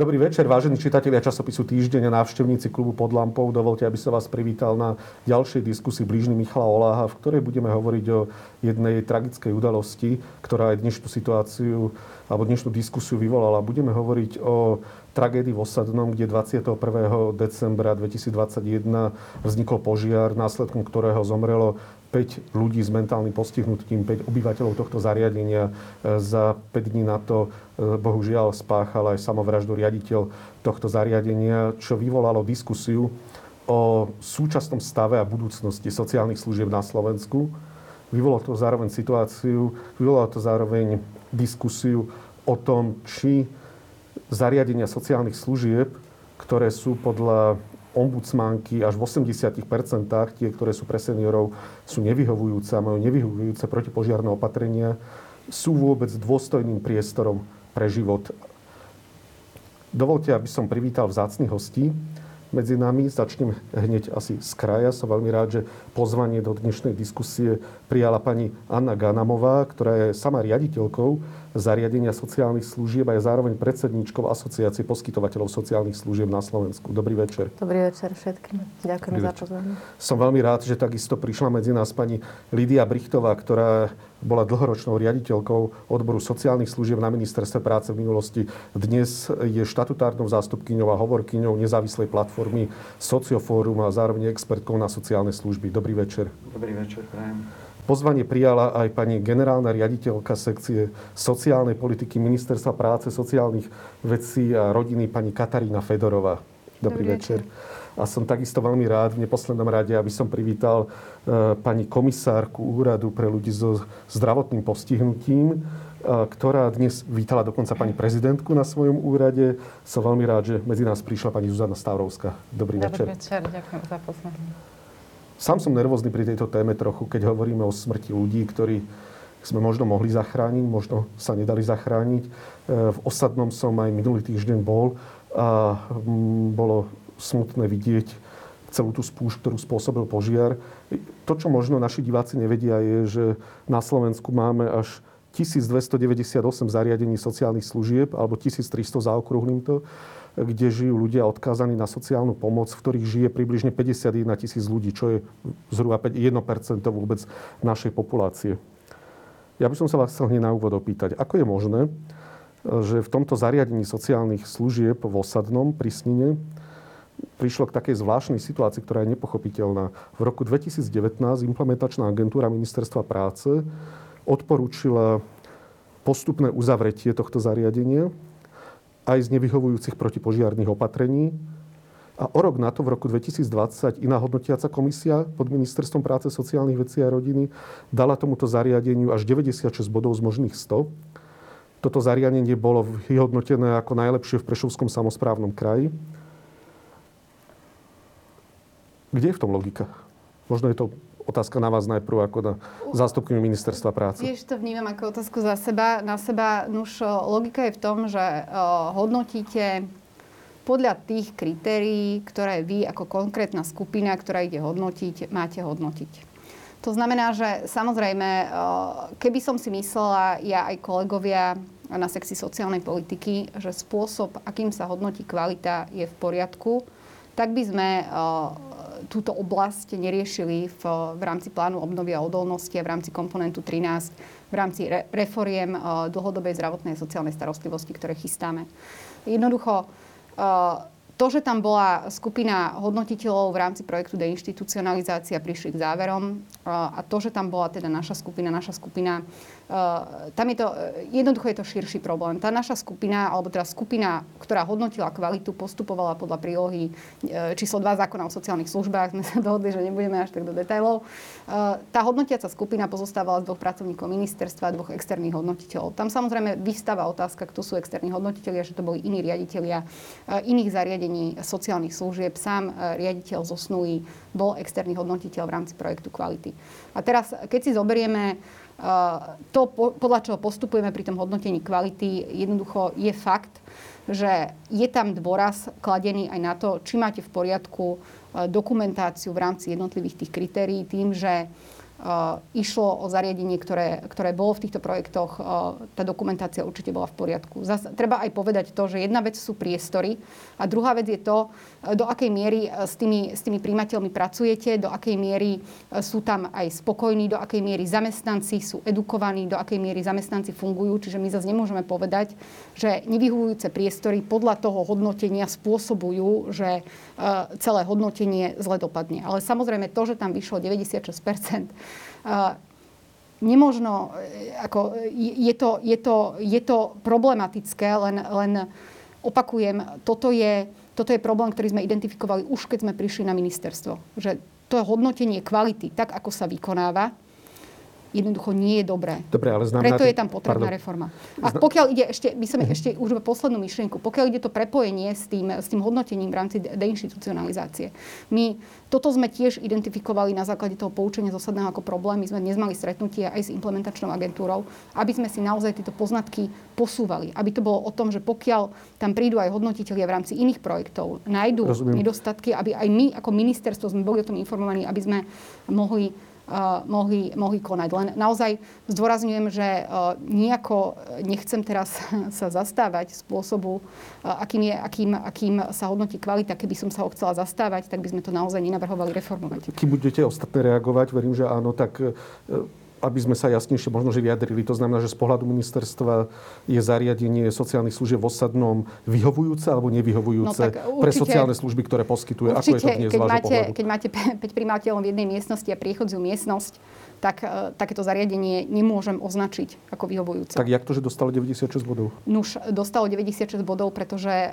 Dobrý večer, vážení čitatelia časopisu Týždeň a návštevníci klubu Pod lampou. Dovoľte, aby som vás privítal na ďalšej diskusii blížni Michala Oláha, v ktorej budeme hovoriť o jednej tragickej udalosti, ktorá aj dnešnú situáciu alebo dnešnú diskusiu vyvolala. Budeme hovoriť o tragédii v Osadnom, kde 21. decembra 2021 vznikol požiar, následkom ktorého zomrelo 5 ľudí s mentálnym postihnutím, 5 obyvateľov tohto zariadenia. Za 5 dní na to bohužiaľ spáchal aj samovraždu riaditeľ tohto zariadenia, čo vyvolalo diskusiu o súčasnom stave a budúcnosti sociálnych služieb na Slovensku. Vyvolalo to zároveň diskusiu o tom, či zariadenia sociálnych služieb, ktoré sú podľa ombudsmanky až v 80% tie, ktoré sú pre seniorov, sú nevyhovujúce a majú nevyhovujúce protipožiarne opatrenia, sú vôbec dôstojným priestorom pre život. Dovoľte, aby som privítal vzácnych hostí medzi nami. Začnem hneď asi z kraja. Som veľmi rád, že pozvanie do dnešnej diskusie prijala pani Anna Ghannamová, ktorá je sama riaditeľkou zariadenia sociálnych služieb a je zároveň predsedníčkou Asociácie poskytovateľov sociálnych služieb na Slovensku. Dobrý večer. Dobrý večer všetkým. Ďakujem za pozvanie. Som veľmi rád, že takisto prišla medzi nás pani Lýdia Brichtová, ktorá bola dlhoročnou riaditeľkou odboru sociálnych služieb na ministerstve práce v minulosti. Dnes je štatutárnou zástupkyňou a hovorkyňou nezávislej platformy Socioforum a zároveň expertkou na sociálne služby. Dobrý večer. Dobrý večer, prajem. Pozvanie prijala aj pani generálna riaditeľka sekcie sociálnej politiky Ministerstva práce, sociálnych vecí a rodiny pani Katarína Fedorová. Dobrý večer. A som takisto veľmi rád, v neposlednom rade, aby som privítal pani komisárku Úradu pre ľudí so zdravotným postihnutím, ktorá dnes vítala dokonca pani prezidentku na svojom úrade. Som veľmi rád, že medzi nás prišla pani Zuzana Stavrovská. Dobrý večer. Dobrý večer, ďakujem za pozvanie. Sám som nervózny pri tejto téme trochu, keď hovoríme o smrti ľudí, ktorí sme možno mohli zachrániť, možno sa nedali zachrániť. V Osadnom som aj minulý týždeň bol a bolo smutné vidieť celú tú spúšť, ktorú spôsobil požiar. To, čo možno naši diváci nevedia, je, že na Slovensku máme až 1298 zariadení sociálnych služieb, alebo 1300, zaokrúhlim to, kde žijú ľudia odkázaní na sociálnu pomoc, v ktorých žije približne 51 000 ľudí, čo je zhruba 1% vôbec našej populácie. Ja by som sa vás chcel hneď na úvod opýtať, ako je možné, že v tomto zariadení sociálnych služieb v Osadnom pri Snine prišlo k takej zvláštnej situácii, ktorá je nepochopiteľná. V roku 2019 implementačná agentúra Ministerstva práce odporúčila postupné uzavretie tohto zariadenia aj z nevyhovujúcich protipožiarnych opatrení. A o rok na to, v roku 2020, iná hodnotiaca komisia pod Ministerstvom práce, sociálnych vecí a rodiny dala tomuto zariadeniu až 96 bodov z možných 100. Toto zariadenie bolo vyhodnotené ako najlepšie v Prešovskom samosprávnom kraji. Kde je v tom logika? Možno je to otázka na vás najprv ako na zástupkyňu Ministerstva práce. Tiež to vnímam ako otázku na seba. Nuž, logika je v tom, že hodnotíte podľa tých kritérií, ktoré vy ako konkrétna skupina, ktorá ide hodnotiť, máte hodnotiť. To znamená, že samozrejme, keby som si myslela ja aj kolegovia na sekcii sociálnej politiky, že spôsob, akým sa hodnotí kvalita, je v poriadku, tak by sme túto oblasť neriešili v rámci plánu obnovy a odolnosti a v rámci komponentu 13, v rámci reforiem dlhodobej zdravotnej a sociálnej starostlivosti, ktoré chystáme. Jednoducho, to, že tam bola skupina hodnotiteľov v rámci projektu Deinstitucionalizácia, prišli k záverom, a to, že tam bola teda naša skupina, tam je to, jednoducho je to širší problém. Tá naša skupina, alebo teda skupina, ktorá hodnotila kvalitu, postupovala podľa prílohy číslo 2 zákona o sociálnych službách. Sme sa dohodli, že nebudeme až tak do detailov. Tá hodnotiaca skupina pozostávala z 2 pracovníkov ministerstva a 2 externých hodnotiteľov. Tam samozrejme vyvstáva otázka, kto sú externí hodnotitelia, že to boli iní riaditelia iných zariadení sociálnych služieb. Sám riaditeľ zo SNUI bol externý hodnotiteľ v rámci projektu kvality. A teraz, keď si zoberieme to, podľa čoho postupujeme pri tom hodnotení kvality, jednoducho je fakt, že je tam dôraz kladený aj na to, či máte v poriadku dokumentáciu v rámci jednotlivých tých kritérií, tým, že išlo o zariadenie, ktoré bolo v týchto projektoch, tá dokumentácia určite bola v poriadku. Zas, treba aj povedať to, že jedna vec sú priestory a druhá vec je to, do akej miery s tými prijímateľmi pracujete, do akej miery sú tam aj spokojní, do akej miery zamestnanci sú edukovaní, do akej miery zamestnanci fungujú. Čiže my zase nemôžeme povedať, že nevyhovujúce priestory podľa toho hodnotenia spôsobujú, že celé hodnotenie zle dopadne. Ale samozrejme to, že tam vyšlo 96%, nemožno, ako je to problematické, len opakujem, toto je problém, ktorý sme identifikovali už keď sme prišli na ministerstvo. Že to hodnotenie kvality, tak ako sa vykonáva, jednoducho nie je dobré. Dobre, ale preto je tam potrebná reforma. A pokiaľ ide ešte, by som ešte už poslednú myšlienku, pokiaľ ide to prepojenie s tým hodnotením v rámci deinstitucionalizácie. My toto sme tiež identifikovali na základe toho poučenia z Osadného ako problém. My sme dnes mali stretnutie aj s implementačnou agentúrou, aby sme si naozaj tieto poznatky posúvali. Aby to bolo o tom, že pokiaľ tam prídu aj hodnotitelia v rámci iných projektov, nájdú nedostatky, aby aj my ako ministerstvo sme boli o tom informovaní, aby sme mohli konať. Len naozaj zdôrazňujem, že nejako nechcem teraz sa zastávať spôsobu, akým sa hodnotí kvalita. Keby som sa ho chcela zastávať, tak by sme to naozaj nenavrhovali reformovať. Kým budete ostatné reagovať, verím, že áno, tak aby sme sa jasnejšie možno že vyjadrili. To znamená, že z pohľadu ministerstva je zariadenie sociálnych služieb v Osadnom vyhovujúce alebo nevyhovujúce, no, tak určite, pre sociálne služby, ktoré poskytuje? Určite, ako je to dnes keď máte 5 prijímateľov v jednej miestnosti a priechodziu miestnosť, tak takéto zariadenie nemôžem označiť ako vyhovujúce. Tak jak to, že dostalo 96 bodov? Nuž, dostalo 96 bodov, pretože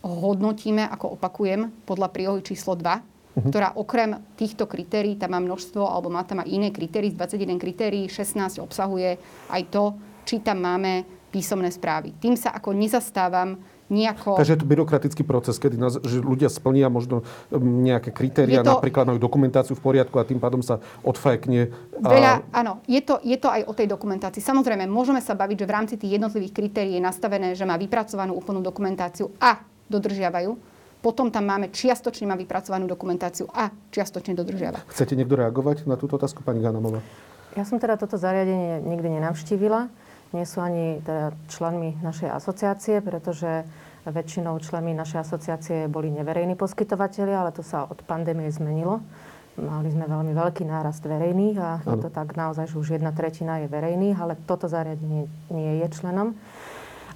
hodnotíme, ako opakujem, podľa prílohy číslo 2, ktorá okrem týchto kritérií, tam má množstvo, alebo má tam aj iné kritérií, z 21 kritérií, 16 obsahuje aj to, či tam máme písomné správy. Tým sa ako nezastávam nejako. Takže je to byrokratický proces, kedy že ľudia splnia možno nejaké kritéria, napríklad majú dokumentáciu v poriadku a tým pádom sa odfajkne. Áno, je to aj o tej dokumentácii. Samozrejme, môžeme sa baviť, že v rámci tých jednotlivých kritérií je nastavené, že má vypracovanú úplnú dokumentáciu a dodržiavajú. Potom tam máme čiastočne má vypracovanú dokumentáciu a čiastočne dodržiava. Chcete niekto reagovať na túto otázku, pani Ghannamová? Ja som teda toto zariadenie nikdy nenavštívila. Nie sú ani teda členmi našej asociácie, pretože väčšinou členmi našej asociácie boli neverejní poskytovatelia, ale to sa od pandémie zmenilo. Mali sme veľmi veľký nárast verejných a je to tak naozaj, že už 1/3 je verejných, ale toto zariadenie nie je členom.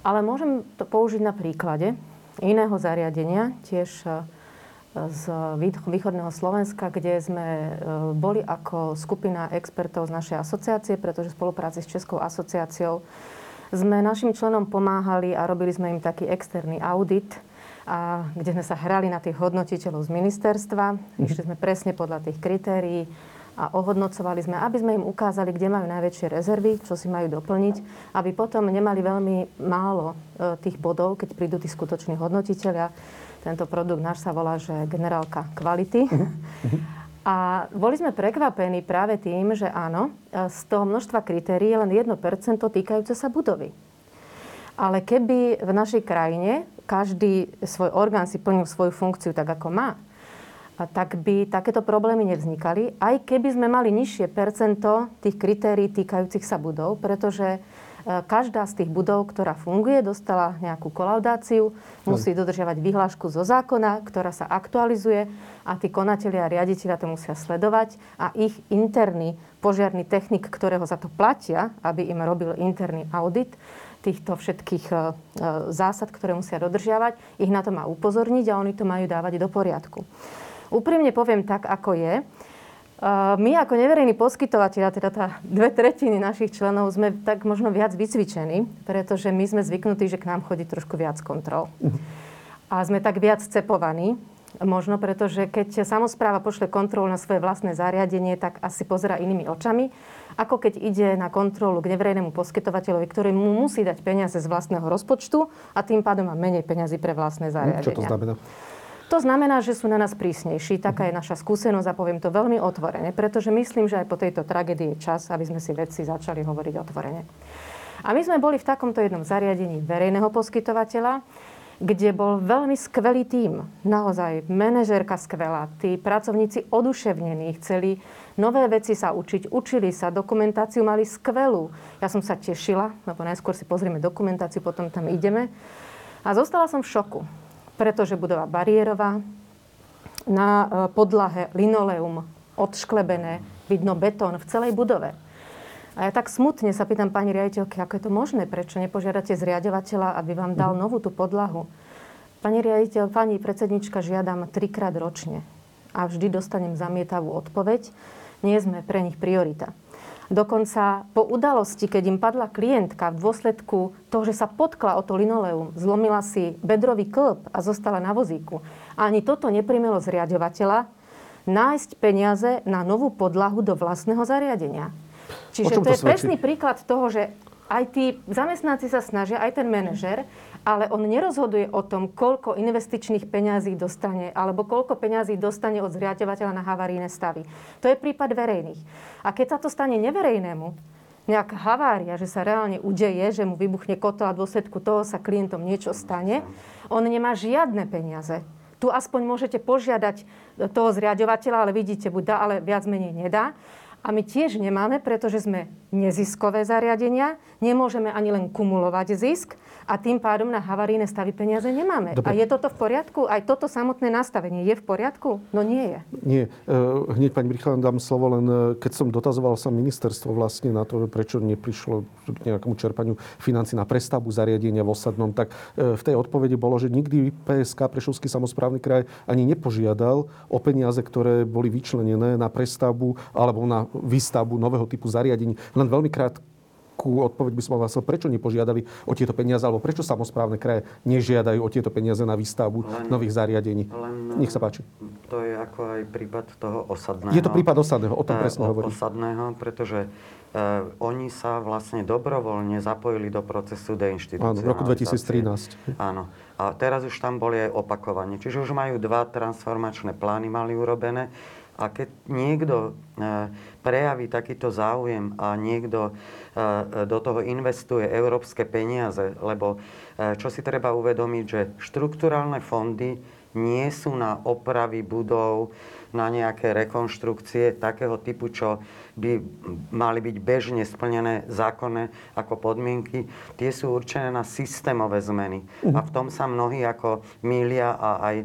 Ale môžem to použiť na príklade iného zariadenia, tiež z východného Slovenska, kde sme boli ako skupina expertov z našej asociácie, pretože v spolupráci s Českou asociáciou sme našim členom pomáhali a robili sme im taký externý audit, a kde sme sa hrali na tých hodnotiteľov z ministerstva. Išli sme presne podľa tých kritérií a ohodnocovali sme, aby sme im ukázali, kde majú najväčšie rezervy, čo si majú doplniť, aby potom nemali veľmi málo tých bodov, keď prídu tí skutoční hodnotiteľia. Tento produkt náš sa volá, že generálka kvality. A boli sme prekvapení práve tým, že áno, z toho množstva kritérií len 1% týkajúce sa budovy. Ale keby v našej krajine každý svoj orgán si plnil svoju funkciu tak, ako má, a tak by takéto problémy nevznikali, aj keby sme mali nižšie percento tých kritérií týkajúcich sa budov, pretože každá z tých budov, ktorá funguje, dostala nejakú kolaudáciu, musí dodržiavať vyhlášku zo zákona, ktorá sa aktualizuje a tí konatelia a riaditeľia to musia sledovať a ich interný požiarny technik, ktorého za to platia, aby im robil interný audit týchto všetkých zásad, ktoré musia dodržiavať, ich na to má upozorniť a oni to majú dávať do poriadku. Úprimne poviem tak, ako je. My ako neverejní poskytovatelia, teda tá 2/3 našich členov, sme tak možno viac vycvičení, pretože my sme zvyknutí, že k nám chodí trošku viac kontrol. A sme tak viac cepovaní, možno pretože keď samospráva pošle kontrolu na svoje vlastné zariadenie, tak asi pozerá inými očami, ako keď ide na kontrolu k neverejnému poskytovateľovi, ktorý mu musí dať peniaze z vlastného rozpočtu a tým pádom má menej peňazí pre vlastné zariadenia. Čo to znamená? To znamená, že sú na nás prísnejší. Taká je naša skúsenosť a poviem to veľmi otvorene, pretože myslím, že aj po tejto tragédii je čas, aby sme si veci začali hovoriť otvorene. A my sme boli v takomto jednom zariadení verejného poskytovateľa, kde bol veľmi skvelý tím. Naozaj, manažérka skvelá, tí pracovníci oduševnení, chceli nové veci sa učiť, učili sa, dokumentáciu mali skvelú. Ja som sa tešila, lebo najskôr si pozrieme dokumentáciu, potom tam ideme. A zostala som v šoku, pretože budova bariérová, na podlahe linoleum odšklebené, vidno betón v celej budove. A ja tak smutne sa pýtam pani riaditeľky, ako je to možné, prečo nepožiadate zriaďovateľa, aby vám dal novú tú podlahu. Pani predsednička, žiadam 3-krát ročne a vždy dostanem zamietavú odpoveď. Nie sme pre nich priorita. Dokonca po udalosti, keď im padla klientka v dôsledku toho, že sa potkla o to linoleum, zlomila si bedrový kĺb a zostala na vozíku. A ani toto neprimelo zriaďovateľa nájsť peniaze na novú podlahu do vlastného zariadenia. Čiže to je presný príklad toho, že aj tí zamestnanci sa snažia, aj ten manažer, ale on nerozhoduje o tom, koľko investičných peňazí dostane alebo koľko peňazí dostane od zriaďovateľa na havarijné stavy. To je prípad verejných. A keď sa to stane neverejnému, nejaká havária, že sa reálne udeje, že mu vybuchne kotol a v dôsledku toho sa klientom niečo stane, on nemá žiadne peniaze. Tu aspoň môžete požiadať toho zriaďovateľa, ale vidíte, buď dá, ale viac menej nedá. A my tiež nemáme, pretože sme neziskové zariadenia, nemôžeme ani len kumulovať zisk a tým pádom na havarijné stavy peniaze nemáme. Dobre. A je toto v poriadku? Aj toto samotné nastavenie je v poriadku? No nie je. Nie. Hneď, pani Brichtová, dám slovo, len keď som dotazoval sa ministerstvo vlastne na to, prečo neprišlo k nejakomu čerpaniu financí na prestavbu zariadenia v Osadnom, tak v tej odpovedi bolo, že nikdy PSK, Prešovský samosprávny kraj, ani nepožiadal o peniaze, ktoré boli vyčlenené na prestavbu alebo na výstavbu nového typu zariadení. Len veľmi krátku odpoveď by som mal, prečo nepožiadali o tieto peniaze, alebo prečo samosprávne kraje nežiadajú o tieto peniaze na výstavbu nových zariadení. Nech sa páči. To je ako aj prípad toho Osadného. Je to prípad Osadného, o tom presne hovorím. Osadného, pretože oni sa vlastne dobrovoľne zapojili do procesu deinstitucionalizácie. Áno, v roku 2013. Áno. A teraz už tam boli aj opakovanie. Čiže už majú 2 transformačné plány mali urobené. A keď niekto prejaví takýto záujem a niekto do toho investuje európske peniaze, lebo čo si treba uvedomiť, že štrukturálne fondy nie sú na opravy budov, na nejaké rekonštrukcie takého typu, čo by mali byť bežne splnené zákonné ako podmienky. Tie sú určené na systémové zmeny. A v tom sa mnohí ako mýlia a aj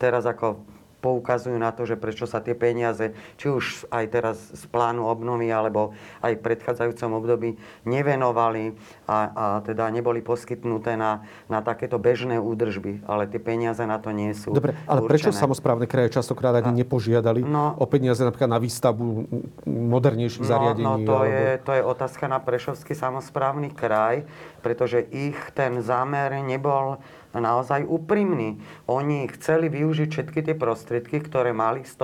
teraz ako poukazujú na to, že prečo sa tie peniaze, či už aj teraz z plánu obnovy, alebo aj v predchádzajúcom období nevenovali a teda neboli poskytnuté na takéto bežné údržby. Ale tie peniaze na to nie sú. Dobre, ale určené. Prečo samosprávne kraje častokrát ani nepožiadali o peniaze napríklad na výstavbu modernejších zariadení? To je otázka na Prešovský samosprávny kraj, pretože ich ten zámer nebol naozaj úprimní. Oni chceli využiť všetky tie prostriedky, ktoré mali z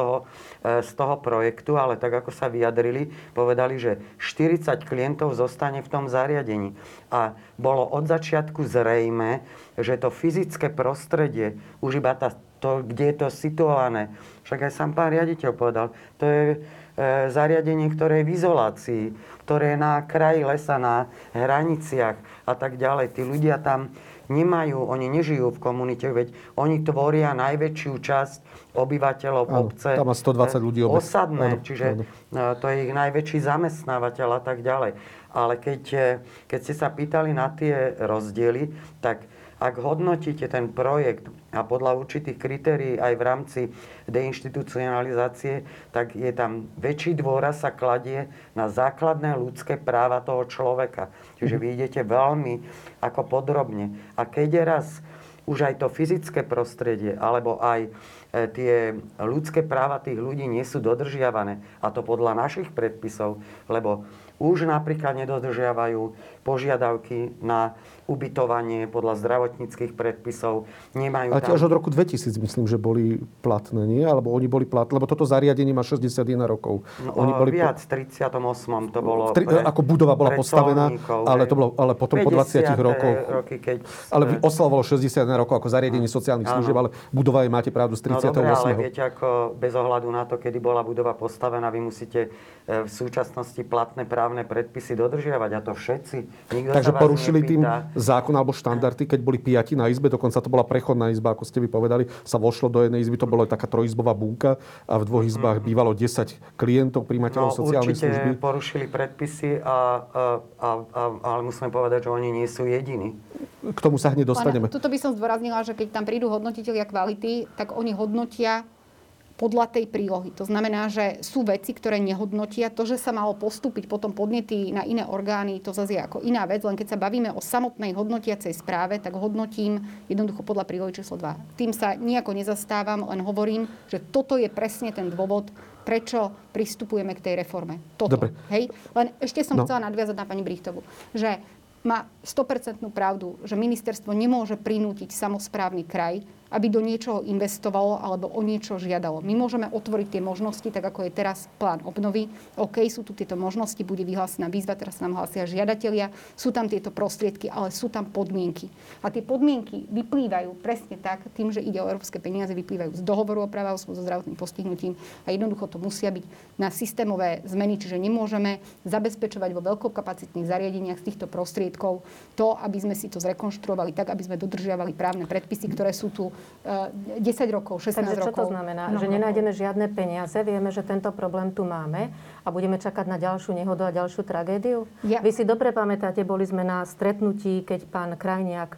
toho projektu, ale tak, ako sa vyjadrili, povedali, že 40 klientov zostane v tom zariadení. A bolo od začiatku zrejmé, že to fyzické prostredie, už iba kde je to situované, však aj sám pán riaditeľ povedal, to je zariadenie, ktoré je v izolácii, ktoré je na kraji lesa, na hraniciach a tak ďalej. Tí ľudia tam oni nežijú v komunite, veď oni tvoria najväčšiu časť obyvateľov obce. Tam má 120 ľudí obec. Osadné, čiže to je ich najväčší zamestnávateľ a tak ďalej. Ale keď ste sa pýtali na tie rozdiely, tak ak hodnotíte ten projekt a podľa určitých kritérií aj v rámci deinstitucionalizácie, tak je tam väčší dôraz sa kladie na základné ľudské práva toho človeka. Čiže vy idete veľmi ako podrobne. A keď je raz už aj to fyzické prostredie, alebo aj tie ľudské práva tých ľudí nie sú dodržiavané, a to podľa našich predpisov, lebo už napríklad nedodržiavajú požiadavky na ubytovanie podľa zdravotníckych predpisov. Nemajú. Ale až od roku 2000, myslím, že boli platné, nie? Alebo oni boli platné, lebo toto zariadenie má 61 rokov. No, oni boli viac, v 38. to bolo. Ako budova bola postavená, ale potom po 20 rokoch. Keď oslavovalo 61 rokov ako zariadenie sociálnych služieb, ale budova je, máte pravdu, z 38. dobre, ale viete, ako bez ohľadu na to, kedy bola budova postavená, vy musíte v súčasnosti platné právne predpisy dodržiavať a to všetci. Nikto takže porušili tým zákon alebo štandardy, keď boli piati na izbe, dokonca to bola prechodná izba, ako ste vy povedali, sa vošlo do jednej izby, to bola taká trojizbová bunka a v dvoch izbách bývalo 10 klientov, prijímateľov sociálnej služby. Určite porušili predpisy, ale musíme povedať, že oni nie sú jediní. K tomu sa hneď dostaneme. Toto by som zdôraznila, že keď tam prídu hodnotitelia kvality, tak oni hodnotia podľa tej prílohy. To znamená, že sú veci, ktoré nehodnotia. To, že sa malo postúpiť potom podnety na iné orgány, to zase je ako iná vec. Len keď sa bavíme o samotnej hodnotiacej správe, tak hodnotím jednoducho podľa prílohy číslo 2. Tým sa nejako nezastávam, len hovorím, že toto je presne ten dôvod, prečo pristupujeme k tej reforme. Toto. Dobre. Hej? Len ešte som chcela nadviazať na pani Brichtovú, že má 100% pravdu, že ministerstvo nemôže prinútiť samosprávny kraj, aby do niečoho investovalo alebo o niečo žiadalo. My môžeme otvoriť tie možnosti, tak ako je teraz plán obnovy. OK, sú tu tieto možnosti, bude vyhlásená výzva, teraz nám hlásia žiadatelia, sú tam tieto prostriedky, ale sú tam podmienky. A tie podmienky vyplývajú presne tak, tým, že ide o európske peniaze, vyplývajú z dohovoru o právach osôb so zdravotným postihnutím a jednoducho to musia byť na systémové zmeny, čiže nemôžeme zabezpečovať vo veľkokapacitných zariadeniach z týchto prostriedkov to, aby sme si to zrekonštruovali tak, aby sme dodržiavali právne predpisy, ktoré sú tu 10 rokov, 16 rokov. Takže čo to znamená? Že nenájdeme žiadne peniaze, vieme, že tento problém tu máme a budeme čakať na ďalšiu nehodu a ďalšiu tragédiu? Vy si dobre pamätáte, boli sme na stretnutí, keď pán Krajniak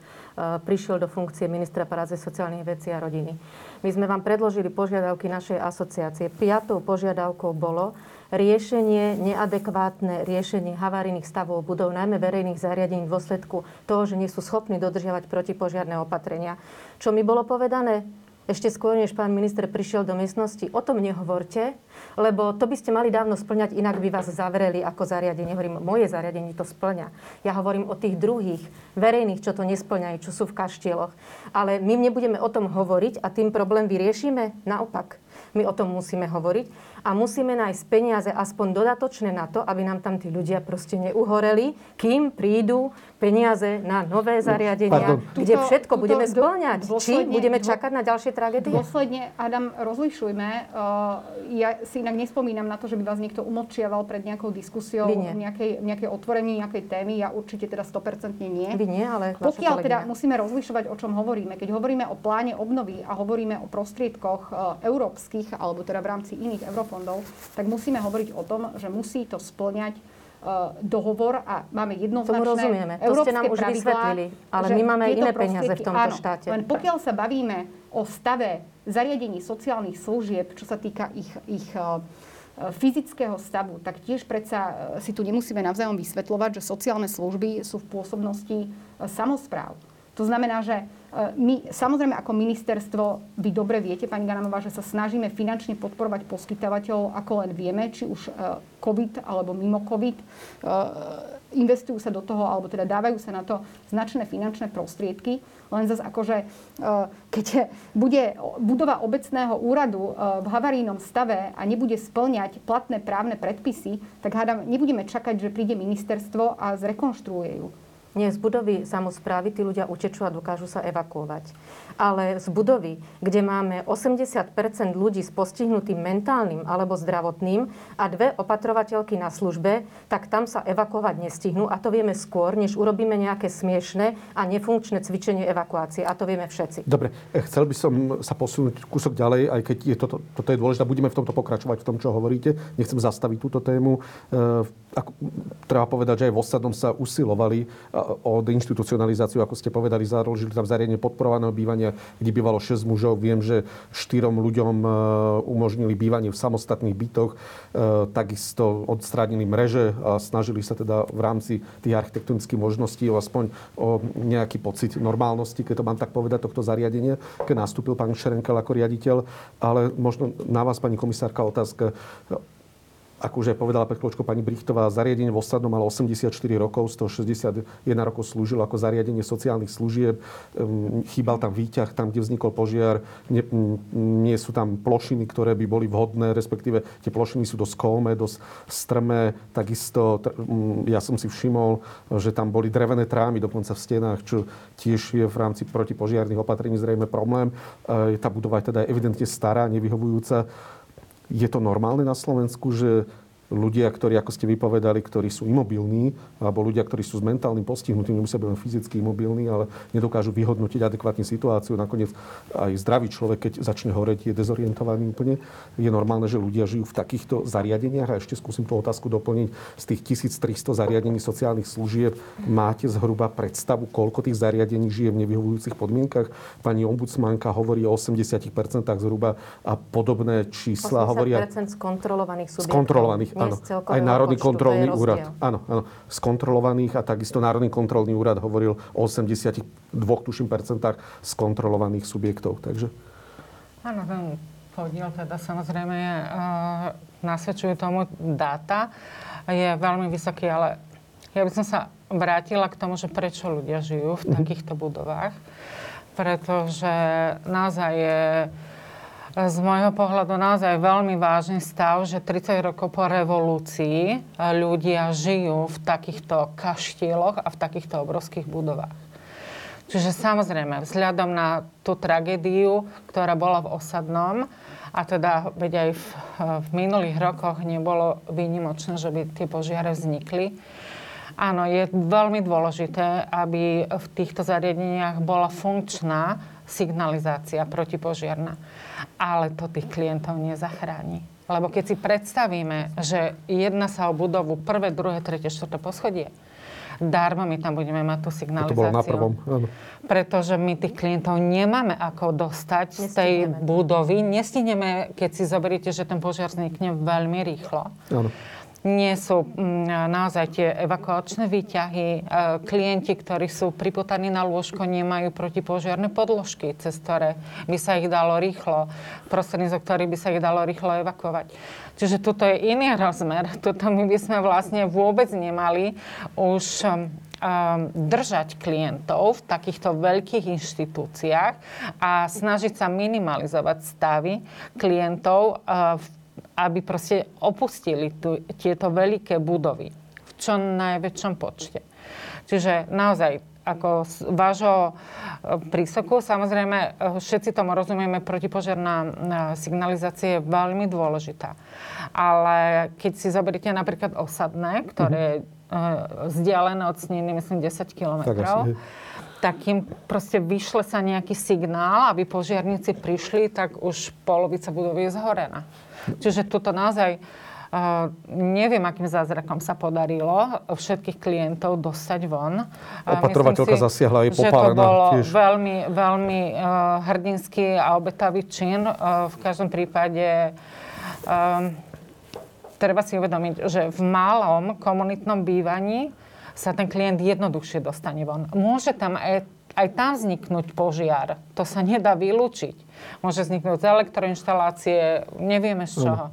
prišiel do funkcie ministra práce, sociálnych vecí a rodiny. My sme vám predložili požiadavky našej asociácie. 5. požiadavkou bolo neadekvátne riešenie havárijných stavov budov, najmä verejných zariadení v dôsledku toho, že nie sú schopní dodržiavať protipožiarne opatrenia. Čo mi bolo povedané? Ešte skôr, než pán minister prišiel do miestnosti, o tom nehovorte, lebo to by ste mali dávno splňať, inak by vás zavreli ako zariadenie. Hovorím, moje zariadenie to splňa. Ja hovorím o tých druhých, verejných, čo to nesplňajú, čo sú v kaštieloch. Ale my nebudeme o tom hovoriť a tým problém vyriešime? Naopak. My o tom musíme hovoriť a musíme nájsť peniaze aspoň dodatočné na to, aby nám tam tí ľudia proste neuhoreli, kým prídu peniaze na nové zariadenia, kde všetko budeme spĺňať. Či budeme čakať na ďalšie tragédie? Dôsledne, Adam, rozlišujme. Ja si inak nespomínam na to, že by vás niekto umlčiaval pred nejakou diskusiou, nejakej otvorení, nejakej témy. Ja určite teda 100% nie. Vy nie, ale pokiaľ teda musíme rozlišovať, o čom hovoríme. Keď hovoríme o pláne obnovy a hovoríme o prostriedkoch európskych, alebo teda v rámci iných eurofondov, tak musíme hovoriť o tom, že musí to spĺňať dohovor a máme jednoznačné európske pravidlá, ale my máme iné peniaze v tomto štáte. Len pokiaľ sa bavíme o stave zariadení sociálnych služieb, čo sa týka ich fyzického stavu, tak tiež predsa si tu nemusíme navzájom vysvetľovať, že sociálne služby sú v pôsobnosti samospráv. To znamená, že my, samozrejme ako ministerstvo, vy dobre viete, pani Ghannamová, že sa snažíme finančne podporovať poskytovateľov, ako len vieme, či už COVID alebo mimo COVID. Investujú sa do toho, alebo teda dávajú sa na to značné finančné prostriedky. Len zase akože, keď bude budova obecného úradu v havarijnom stave a nebude spĺňať platné právne predpisy, tak hádam, nebudeme čakať, že príde ministerstvo a zrekonštruuje ju. Nie, z budovy samosprávy tí ľudia utečú a dokážu sa evakuovať. Ale z budovy, kde máme 80% ľudí s postihnutým mentálnym alebo zdravotným a 2 opatrovateľky na službe, tak tam sa evakuovať nestihnú a to vieme skôr, než urobíme nejaké smiešné a nefunkčné cvičenie evakuácie. A to vieme všetci. Dobre, chcel by som sa posunúť kúsok ďalej, aj keď je toto je dôležité. Budeme v tomto pokračovať, v tom, čo hovoríte. Nechcem zastaviť túto tému. Treba povedať, že aj v Osadnom sa usilovali o deinstitucionalizáciu, ako ste povedali, založili tam zariadenie podporovaného bývania, kde bývalo 6 mužov. Viem, že 4 ľuďom umožnili bývanie v samostatných bytoch. Takisto odstránili mreže a snažili sa teda v rámci tých architektonických možností aspoň o nejaký pocit normálnosti, keď to mám tak povedať, tohto zariadenia, keď nastúpil pán Šerenkel ako riaditeľ. Ale možno na vás, pani komisárka, otázka. ako už aj povedala pred chvíľočkou pani Brichtová, zariadenie v Osadnom malo 84 rokov, 161 rokov slúžilo ako zariadenie sociálnych služieb, chýbal tam výťah, tam, kde vznikol požiar, nie sú tam plošiny, ktoré by boli vhodné, respektíve tie plošiny sú dosť kolmé, dosť strmé, takisto ja som si všimol, že tam boli drevené trámy dokonca v stenách, čo tiež je v rámci protipožiarných opatrení zrejme problém. Tá budova je teda evidentne stará, nevyhovujúca. Je to normálne na Slovensku, že ľudia, ktorí, ako ste vypovedali, ktorí sú imobilní, alebo ľudia, ktorí sú s mentálnym postihnutím, nemusia byť len fyzicky imobilní, ale nedokážu vyhodnotiť adekvátne situáciu. Nakoniec aj zdravý človek, keď začne horeť, je dezorientovaný úplne. Je normálne, že ľudia žijú v takýchto zariadeniach? A ešte skúsim tú otázku doplniť. Z tých 1300 zariadení sociálnych služieb máte zhruba predstavu, koľko tých zariadení žije v nevyhovujúcich podmienkach? Pani ombudsmanka hovorí o 80% zhruba a podobné čísla 80% hovoria skontrolovaných. Áno, aj Národný kontrolný úrad. Áno, skontrolovaných a takisto Národný kontrolný úrad hovoril o 82% skontrolovaných subjektov. Takže. Áno, ten podiel teda samozrejme nasvedčuje tomu dáta. Je veľmi vysoký, ale ja by som sa vrátila k tomu, že prečo ľudia žijú v takýchto budovách. Pretože naozaj je z môjho pohľadu naozaj veľmi vážny stav, že 30 rokov po revolúcii ľudia žijú v takýchto kaštieloch a v takýchto obrovských budovách. Čiže samozrejme, vzhľadom na tú tragédiu, ktorá bola v Osadnom, a teda veď aj v minulých rokoch nebolo výnimočné, že by tie požiare vznikli. Áno, je veľmi dôležité, aby v týchto zariadeniach bola funkčná signalizácia protipožiarna. Ale to tých klientov nezachráni. Lebo keď si predstavíme, že jedná sa o budovu 1., 2., 3., 4. poschodie, darmo my tam budeme mať tú signalizáciu. To bolo na prvom. Áno. Pretože my tých klientov nemáme ako dostať z tej budovy. Nestihneme, keď si zoberiete, že ten požiar vznikne veľmi rýchlo. Áno. Nie sú naozaj tie evakuačné výťahy. Klienti, ktorí sú pripotaní na lôžko, nemajú protipožiarne podložky, cez ktoré by sa ich dalo rýchlo, prostredníctvom ktorých by sa ich dalo rýchlo evakuovať. Čiže toto je iný rozmer. Toto my by sme vlastne vôbec nemali už držať klientov v takýchto veľkých inštitúciách a snažiť sa minimalizovať stavy klientov v aby proste opustili tieto veľké budovy v čo najväčšom počte. Čiže naozaj, ako z vášho prísoku, samozrejme, všetci tomu rozumieme, protipožiarna signalizácia je veľmi dôležitá. Ale keď si zoberiete napríklad Osadné, ktoré je vzdialené od Sniny, myslím, 10 kilometrov, tak im proste vyšle sa nejaký signál, aby požiarníci prišli, tak už polovica budovy je zhorená. Čiže toto naozaj, neviem, akým zázrakom sa podarilo všetkých klientov dostať von. Opatrovateľka zasiahla aj popálená. Že to bolo tiež veľmi, veľmi hrdinský a obetavý čin. V každom prípade treba si uvedomiť, že v malom komunitnom bývaní sa ten klient jednoduchšie dostane von. Môže tam aj tam vzniknúť požiar. To sa nedá vylúčiť. Môže vzniknúť z elektroinštalácie, nevieme z čoho.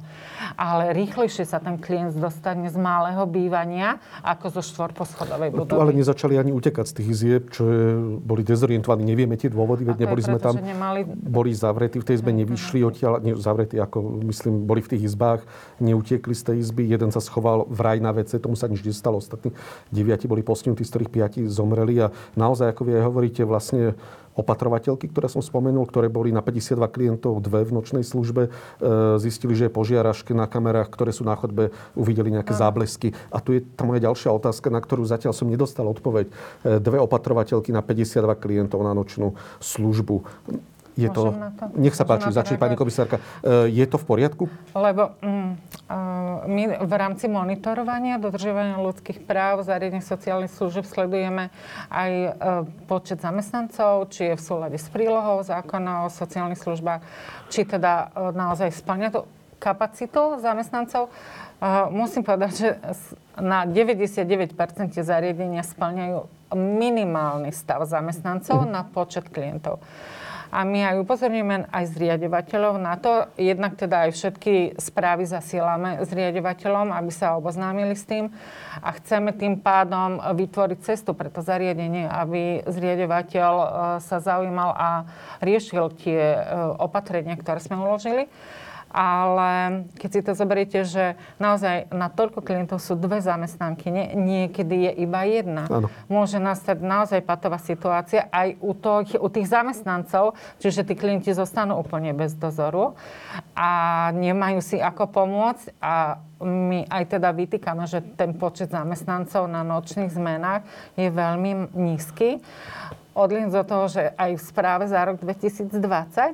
Ale rýchlejšie sa ten klient dostane z malého bývania ako zo 4-poschodovej budovy. Tu ale nezačali ani utekať z tých izieb, čo boli dezorientovaní. Nevieme tie dôvody, veď neboli sme tam. Boli zavretí v tej izbe, nevyšli odtiaľ, zavretí, ako myslím, boli v tých izbách, neutiekli z tej izby. Jeden sa schoval vraj na WC, tomu sa nič nestalo. Ostatní 9 boli postihnutí, z ktorých 5 zomreli a naozaj, ako vy aj hovoríte, vlastne opatrovateľky, ktoré som spomenul, ktoré boli na 52 klientov, 2 v nočnej službe, zistili, že je požiar, až na kamerách, ktoré sú na chodbe, uvideli nejaké záblesky. A tu je tá moja ďalšia otázka, na ktorú zatiaľ som nedostal odpoveď. 2 opatrovateľky na 52 klientov na nočnú službu. Je to... Nech sa páči, začne pani komisárka. Je to v poriadku? Lebo my v rámci monitorovania dodržiavania ľudských práv zariadení sociálnych služieb sledujeme aj počet zamestnancov, či je v súlade s prílohou zákona o sociálnych službách, či teda naozaj spĺňa tú kapacitu zamestnancov. Musím povedať, že na 99% zariadenia spĺňajú minimálny stav zamestnancov na počet klientov. A my aj upozorníme aj zriaďovateľov na to, jednak teda aj všetky správy zasielame zriaďovateľom, aby sa oboznámili s tým. A chceme tým pádom vytvoriť cestu pre to zariadenie, aby zriaďovateľ sa zaujímal a riešil tie opatrenia, ktoré sme uložili. Ale keď si to zoberiete, že naozaj na toľko klientov sú dve zamestnanky, niekedy je iba jedna. Áno. Môže nastať naozaj patová situácia aj u tých zamestnancov, čiže tí klienti zostanú úplne bez dozoru a nemajú si ako pomôcť a my aj teda vytýkame, že ten počet zamestnancov na nočných zmenách je veľmi nízky. Odliec do toho, že aj v správe za rok 2020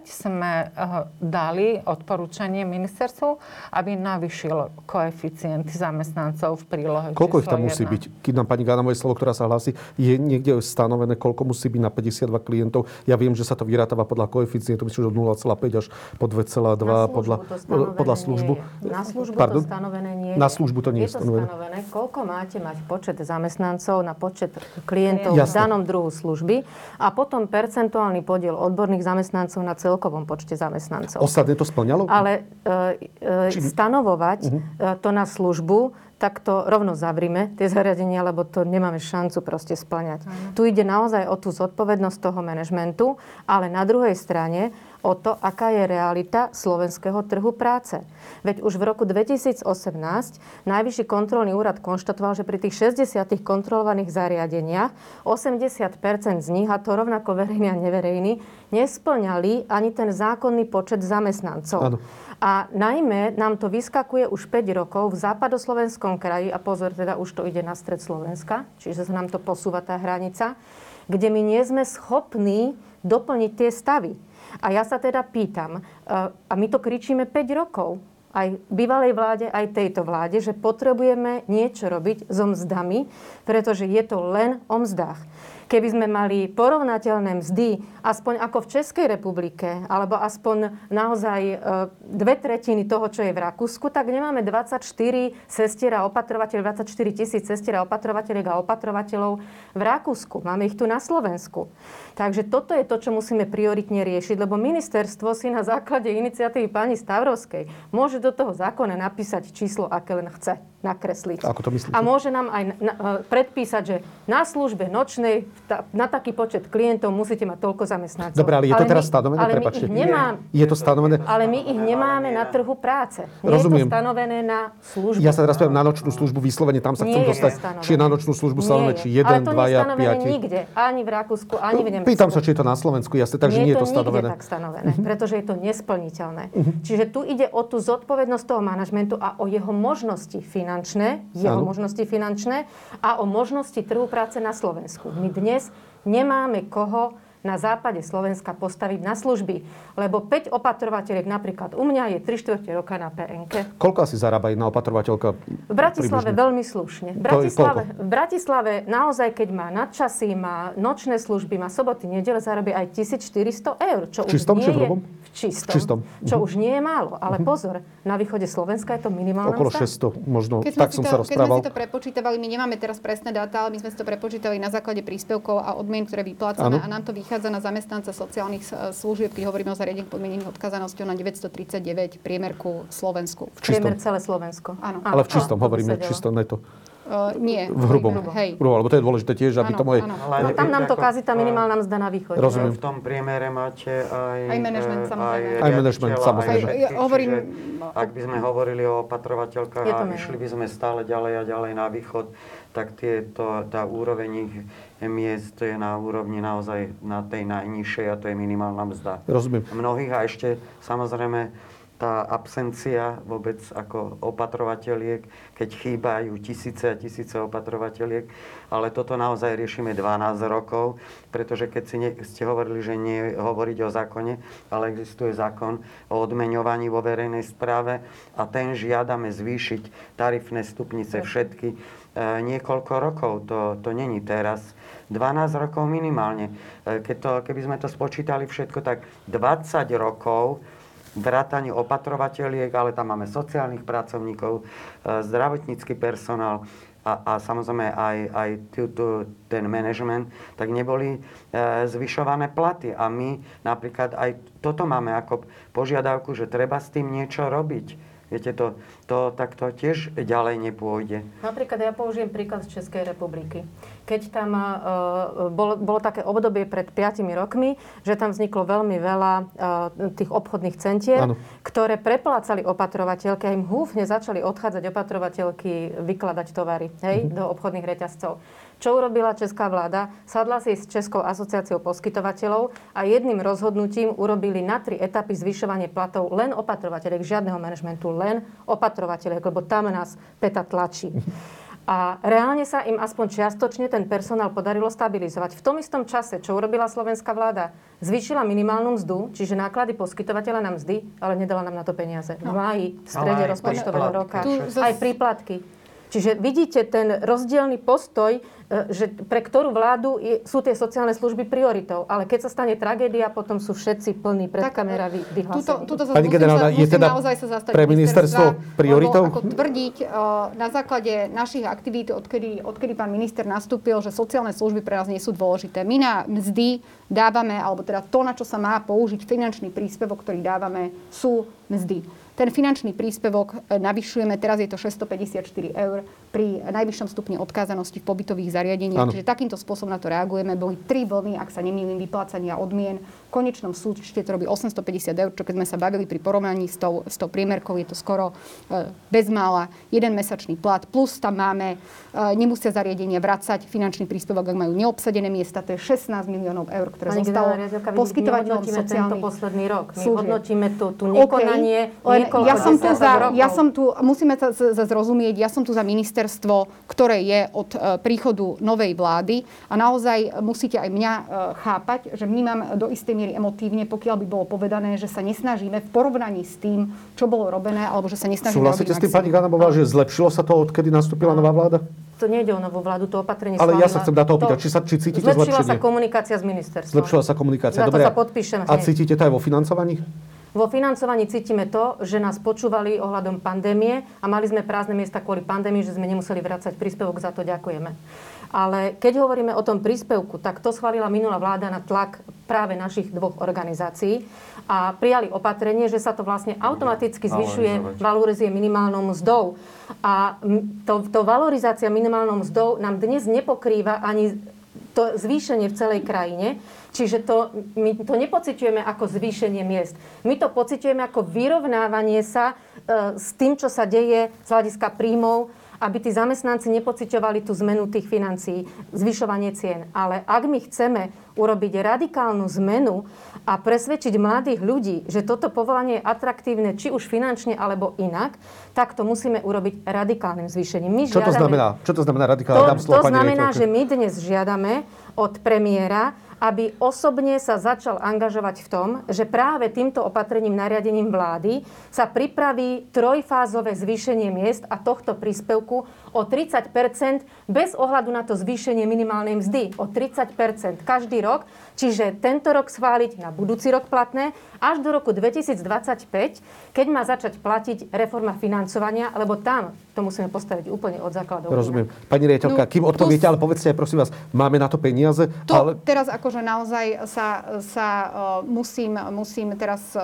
sme dali odporúčanie ministerstvu, aby navyšilo koeficienty zamestnancov v prílohe. Koľko ich tam musí byť? Keď nám pani Ghannamová slovo, ktorá sa hlási, je niekde stanovené, koľko musí byť na 52 klientov? Ja viem, že sa to vyrátava podľa koeficientu, myslím, že od 0,5 až po 2,2 podľa službu. Na službu to stanovené nie je. Na službu to nie je stanovené. Koľko máte mať počet zamestnancov na počet klientov v danom druhu služby? A potom percentuálny podiel odborných zamestnancov na celkovom počte zamestnancov. Osadné to splňalo? Ale stanovovať to na službu, tak to rovno zavrime, tie zariadenia, lebo to nemáme šancu proste splňať. Tu ide naozaj o tú zodpovednosť toho manažmentu, ale na druhej strane o to, aká je realita slovenského trhu práce. Veď už v roku 2018 Najvyšší kontrolný úrad konštatoval, že pri tých 60 kontrolovaných zariadeniach 80% z nich, a to rovnako verejní a neverejní, nesplňali ani ten zákonný počet zamestnancov. Áno. A najmä nám to vyskakuje už 5 rokov v západoslovenskom kraji, a pozor, teda už to ide na stred Slovenska, čiže sa nám to posúva tá hranica, kde my nie sme schopní doplniť tie stavy. A ja sa teda pýtam, a my to kričíme 5 rokov, aj bývalej vláde, aj tejto vláde, že potrebujeme niečo robiť so mzdami, pretože je to len o mzdách. Keby sme mali porovnateľné mzdy, aspoň ako v Českej republike, alebo aspoň naozaj 2/3 toho, čo je v Rakúsku, tak nemáme 24 sestier a opatrovateľov, 24 000 sestier a opatrovateľiek a opatrovateľov v Rakúsku. Máme ich tu na Slovensku. Takže toto je to, čo musíme prioritne riešiť, lebo ministerstvo si na základe iniciatívy pani Stavrovskej môže do toho zákona napísať číslo, aké len chce nakresliť. Ako to myslíte? A môže nám aj predpísať, že na službe nočnej na taký počet klientov musíte mať toľko zamestnancov. Dobre, ale je to teraz stanovené? Prepáčte. Je to stanovené? Ale my ich nemáme na trhu práce. Rozumiem. Je to stanovené na službu. Ja sa teraz pýtam na nočnú službu vyslovene, tam sa chcem dostať. Či je na nočnú službu stanovené, či 1, 2, 5. Ale to nie je stanovené nikde. Ani v Rakúsku, ani v Nemecku. Pýtam sa, či je to na Slovensku, jasne, takže nie je to stanovené. Nie je to nikde tak stanovené, pretože je to nesplniteľné. Čiže tu ide o tú zodpovednosť toho manažmentu a o jeho možnosti finančné, a o možnosti trhu práce na Slovensku. My dnes nemáme koho na západe Slovenska postaviť na služby, lebo 5 opatrovateľiek napríklad u mňa je 3/4 roka na PNK. Koľko asi zarába jedna opatrovateľka? V Bratislave približne? Veľmi slušne. V Bratislave naozaj, keď má nadčasy, má nočné služby, má soboty, nedele, zarobí aj 1400 €, čo čistom, už nie je v čistom. Čo už nie je málo, ale pozor, na východe Slovenska je to minimálna okolo 600, možno, tak som sa rozprával. Keď sme si to prepočítavali, my nemáme teraz presné dáta, ale my sme si to prepočítali na základe príspevkov a odmien, ktoré vyplácame, a nám to vychádza na zamestnanca sociálnych služieb, keď hovoríme o zariadení podmieneným odkazanosťou na 939 priemer ku Slovensku. Priemer celé Slovensko. Áno. Ale v čistom hovoríme, čisto neto. Nie. V hrubom. Hej. Lebo to je dôležité tiež, aby to moje... No tam nám to kazí tá minimálna mzda na východe. Rozumiem. V tom priemere máte aj manažment, samozrejme. Hovorím... Ak by sme hovorili o opatrovateľkách a išli by sme stále ďalej a ďalej na východ, tak tá úroveň ich miest je na úrovni naozaj na tej najnižšej, a to je minimálna mzda. Rozumiem. Mnohých, a ešte samozrejme tá absencia vôbec ako opatrovateľiek, keď chýbajú tisíce a tisíce opatrovateľiek, ale toto naozaj riešime 12 rokov, pretože keď ste hovorili, že nie hovoriť o zákone, ale existuje zákon o odmeňovaní vo verejnej správe a ten žiadame zvýšiť tarifné stupnice všetky niekoľko rokov, to není teraz. 12 rokov minimálne. Keby sme to spočítali všetko, tak 20 rokov vrátanie opatrovateľiek, ale tam máme sociálnych pracovníkov, zdravotnícky personál, a samozrejme aj ten manažment, tak neboli zvyšované platy. A my napríklad aj toto máme ako požiadavku, že treba s tým niečo robiť. Viete, to takto tiež ďalej nepôjde. Napríklad ja použijem príklad z Českej republiky. Keď tam bolo také obdobie pred 5 rokmi, že tam vzniklo veľmi veľa tých obchodných centier, ano, ktoré preplácali opatrovateľky a im húfne začali odchádzať opatrovateľky vykladať tovary, hej, do obchodných reťazcov. Čo urobila česká vláda? Sadla si s Českou asociáciou poskytovateľov a jedným rozhodnutím urobili na 3 etapy zvyšovanie platov len opatrovateľek, žiadneho manažmentu, len opatrovateľek, lebo tam nás PETA tlačí. A reálne sa im aspoň čiastočne ten personál podarilo stabilizovať. V tom istom čase, čo urobila slovenská vláda, zvýšila minimálnu mzdu, čiže náklady poskytovateľa na mzdy, ale nedala nám na to peniaze. V máji, v strede rozpočtového roka, aj príplatky. Čiže vidíte ten rozdielny postoj, že pre ktorú vládu sú tie sociálne služby prioritou. Ale keď sa stane tragédia, potom sú všetci plní pred kamerami vyhlásení. Pani generálna, je teda pre ministerstvo prioritou? Lebo, ako tvrdiť, na základe našich aktivít, odkedy pán minister nastúpil, že sociálne služby pre nás nie sú dôležité. My na mzdy dávame, alebo teda to, na čo sa má použiť finančný príspevok, ktorý dávame, sú mzdy. Ten finančný príspevok navyšujeme, teraz je to 654 € pri najvyššom stupni odkázanosti v pobytových zariadeniach. Čiže takýmto spôsobom na to reagujeme. Boli 3 vlny, ak sa nemýlim, vyplácania odmien. V konečnom súčte to robí 850 €, čo keď sme sa bavili pri porovnaní s tou priemerkou, je to skoro bezmála jeden mesačný plat. Plus tam máme, nemusia zariadenia vracať finančný príspevok, ak majú neobsadené miesta. To je 16 miliónov €, ktoré zostalo poskytovateľom sociálnych služieb. My hodnotíme to nekonanie. Musíme sa zrozumieť, ja som tu za ministerstvo, ktoré je od príchodu novej vlády a naozaj musíte aj mňa chápať, že vnímam do istej miery emotívne, pokiaľ by bolo povedané, že sa nesnažíme v porovnaní s tým, čo bolo robené, alebo že sa nesnažíme... Súhlasíte s tým, pani Ghannamová, že zlepšilo sa to, odkedy nastúpila nová vláda? To nie ide o novú vládu, to opatrenie... Ale ja sa chcem na to opýtať, či cítite zlepšenie? Zlepšila sa komunikácia s ministerstvom. Zlepšila sa komunikácia, dobre. Za to sa podpíšem. A cítite to aj vo financovaní? Vo financovaní cítime to, že nás počúvali ohľadom pandémie a mali sme prázdne miesta kvôli pandémii, že sme nemuseli vracať príspevok, za to ďakujeme. Ale keď hovoríme o tom príspevku, tak to schválila minulá vláda na tlak práve našich 2 organizácií a prijali opatrenie, že sa to vlastne automaticky zvyšuje, valorizuje minimálnou mzdou. A to valorizácia minimálnou mzdou nám dnes nepokrýva ani to zvýšenie v celej krajine. Čiže my to nepociťujeme ako zvýšenie miest. My to pociťujeme ako vyrovnávanie sa s tým, čo sa deje z hľadiska príjmov, aby tí zamestnanci nepociťovali tú zmenu tých financií, zvyšovanie cien. Ale ak my chceme urobiť radikálnu zmenu a presvedčiť mladých ľudí, že toto povolanie je atraktívne, či už finančne, alebo inak, tak to musíme urobiť radikálnym zvýšením. My žiadame, čo to znamená radikálne? To znamená, že my dnes žiadame od premiéra, aby osobne sa začal angažovať v tom, že práve týmto opatrením, nariadením vlády sa pripraví trojfázové zvýšenie miest a tohto príspevku o 30% bez ohľadu na to zvýšenie minimálnej mzdy. O 30% každý rok, čiže tento rok schváliť, na budúci rok platné, až do roku 2025, keď má začať platiť reforma financovania, lebo tam to musíme postaviť úplne od základov. Rozumiem. Pani riaditeľka, kým odpoviete, ale povedzte aj, prosím vás, máme na to peniaze? Teraz akože naozaj sa musím teraz,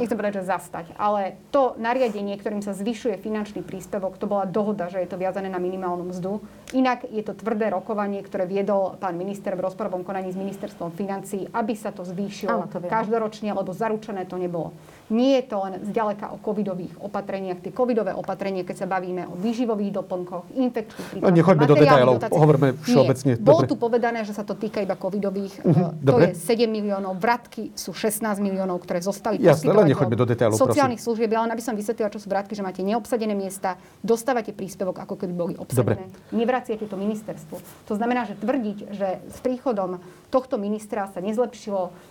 nechcem povedať, že zastať, ale to nariadenie, ktorým sa zvyšuje finančný príspevok, to bola dohoda, že je to viazané na minimálnu mzdu. Inak je to tvrdé rokovanie, ktoré viedol pán minister v rozporovom konaní s ministerstvom financií, aby sa to zvýšilo každoročne, lebo zaručené to nebolo. Nie je to len zďaleka o covidových opatreniach. Tie covidové opatrenie, keď sa bavíme o výživových doplnkoch, infekčných prípadoch, nechoďme do detailov, hovorme všeobecne. Bolo tu povedané, že sa to týka iba covidových. To je 7 miliónov, vratky sú 16 miliónov, ktoré zostali poskytovateľom sociálnych služieb. Ale aby som vysvetlila, čo sú vratky, že máte neobsadené miesta, dostávate príspevok, ako keby boli obsadené. Nevraciate to ministerstvo. To znamená, že tvrdiť, že s príchodom tohto ministra sa nezlepšilo.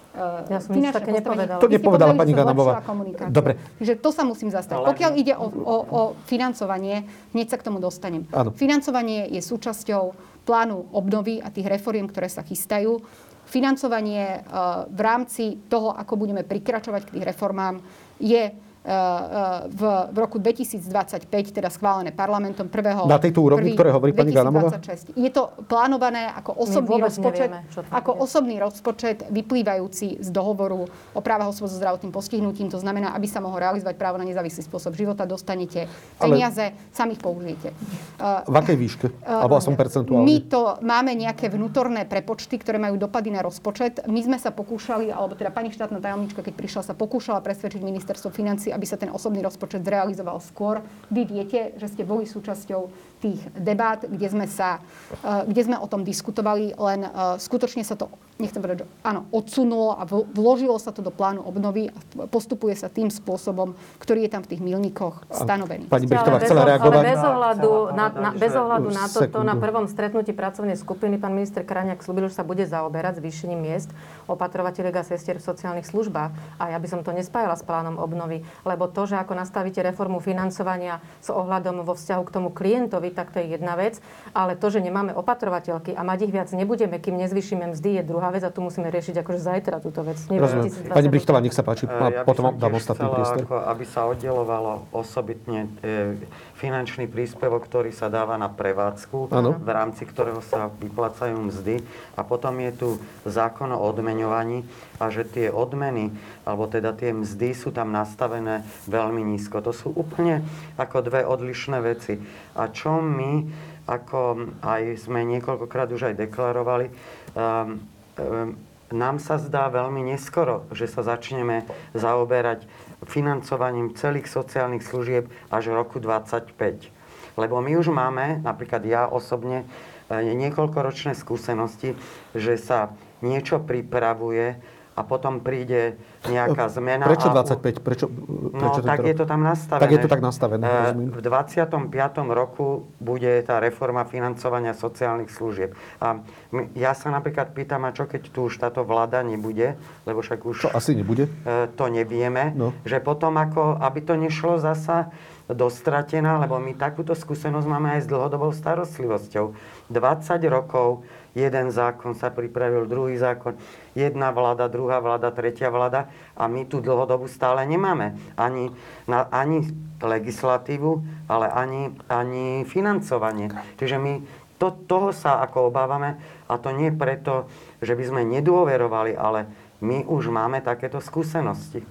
Ja som nič také nepovedala. To nepovedala pani Ghannamová. Dobre. Že to sa musím zastať. Pokiaľ ide o financovanie, hneď sa k tomu dostanem. Áno. Financovanie je súčasťou plánu obnovy a tých reforiem, ktoré sa chystajú. Financovanie v rámci toho, ako budeme prikračovať k tých reformám, je v roku 2025, teda schválené parlamentom na tejto úrovni, ktoré hovorí pani Ghannamová? Je to plánované ako osobný rozpočet, vyplývajúci z dohovoru o právach osôb so zdravotným postihnutím. To znamená, aby sa mohol realizovať právo na nezávislý spôsob života, dostanete peniaze, sami ich použijete. V akej výške? Alebo aspoň percentuálne? My to máme nejaké vnútorné prepočty, ktoré majú dopady na rozpočet. My sme sa pokúšali, alebo teda pani štátna tajomníčka, keď prišla, sa pokúšala presvedčiť ministerstvo financií, aby sa ten osobný rozpočet zrealizoval skôr. Vy viete, že ste boli súčasťou tých debát, kde sme o tom diskutovali, len skutočne sa to, nechcem povedať, áno, odsunulo a vložilo sa to do plánu obnovy a postupuje sa tým spôsobom, ktorý je tam v tých milníkoch stanovený. Pani Brichtová chcela reagovať. Ale bez ohľadu na toto, na prvom stretnutí pracovnej skupiny pán minister Krajniak slúbil, že sa bude zaoberať zvýšením miest opatrovateľiek a sestier v sociálnych službách. A ja by som to nespájala s plánom obnovy, lebo to, že ako nastavíte reformu financovania s ohľadom vo vzťahu k tomu klientovi, tak to je jedna vec, ale to, že nemáme opatrovateľky a mať ich viac nebudeme, kým nezvýšime mzdy, je druhá vec a tu musíme riešiť akože zajtra túto vec. Rozumiem. Pani Brichtová, nech sa páči, ja potom dám ostatný priestor. Aby sa oddelovalo osobitne finančný príspevok, ktorý sa dáva na prevádzku, v rámci ktorého sa vyplácajú mzdy, a potom je tu zákon o odmeňovaní a že tie odmeny, alebo teda tie mzdy sú tam nastavené veľmi nízko. To sú úplne ako dve odlišné veci. A čo my, ako aj sme niekoľkokrát už aj deklarovali, nám sa zdá veľmi neskoro, že sa začneme zaoberať financovaním celých sociálnych služieb až roku 2025. Lebo my už máme, napríklad ja osobne, niekoľkoročné skúsenosti, že sa niečo pripravuje a potom príde nejaká zmena. Prečo 25? Prečo tak je to tam nastavené. Tak je to tak nastavené. V 25. roku bude tá reforma financovania sociálnych služieb. A ja sa napríklad pýtam, a čo keď tu už táto vláda nebude, lebo však už... To asi nebude. To nevieme. No. Že potom ako, aby to nešlo zasa dostratená, lebo my takúto skúsenosť máme aj s dlhodobou starostlivosťou. 20 rokov jeden zákon sa pripravil, druhý zákon, jedna vláda, druhá vláda, tretia vláda a my tú dlhodobu stále nemáme. Ani legislatívu, ale ani financovanie. Čiže my toho sa ako obávame a to nie preto, že by sme nedôverovali, ale my už máme takéto skúsenosti.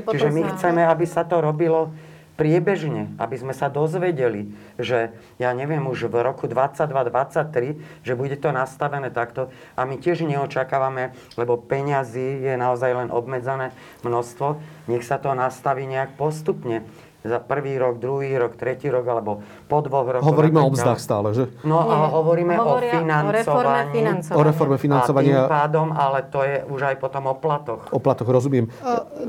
Čiže my chceme, aby sa to robilo priebežne, aby sme sa dozvedeli, že ja neviem, už v roku 2022-2023, že bude to nastavené takto a my tiež neočakávame, lebo peňazí je naozaj len obmedzené množstvo, nech sa to nastaví nejak postupne. Za prvý rok, druhý rok, tretí rok, alebo po dvoch rokoch. Hovoríme o mzdách stále, že? No, ale hovoríme o reforme financovania. A tým pádom, ale to je už aj potom o platoch. O platoch, rozumiem.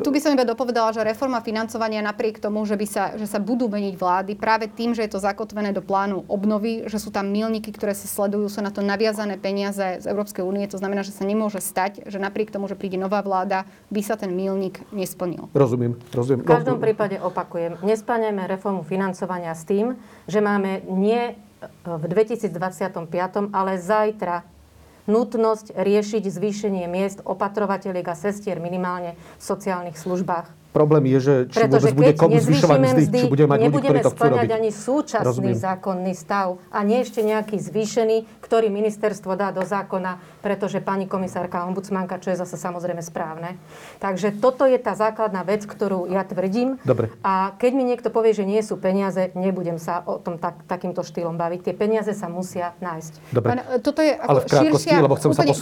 Tu by som iba dopovedala, že reforma financovania napriek tomu, že sa budú meniť vlády, práve tým, že je to zakotvené do plánu obnovy, že sú tam milníky, ktoré sa sledujú, sú na to naviazané peniaze z Európskej únie, to znamená, že sa nemôže stať, že napriek tomu, že príde nová vláda, by sa ten milník nesplnil. Rozumiem. V každom prípade opakujem. Nesplňujeme reformu financovania s tým, že máme nie v 2025, ale zajtra nutnosť riešiť zvýšenie miest opatrovateľiek a sestier minimálne v sociálnych službách. Problém je, že či vôbec bude komu zvyšovať mzdy, či bude mať ľudí, ktorí to chcú robiť. Nebudeme splňať ani súčasný zákonný stav a nie ešte nejaký zvýšený, ktorý ministerstvo dá do zákona, pretože pani komisárka ombudsmanka, čo je zase samozrejme správne. Takže toto je tá základná vec, ktorú ja tvrdím. Dobre. A keď mi niekto povie, že nie sú peniaze, nebudem sa o tom takýmto štýlom baviť. Tie peniaze sa musia nájsť. Dobre. Toto je ako v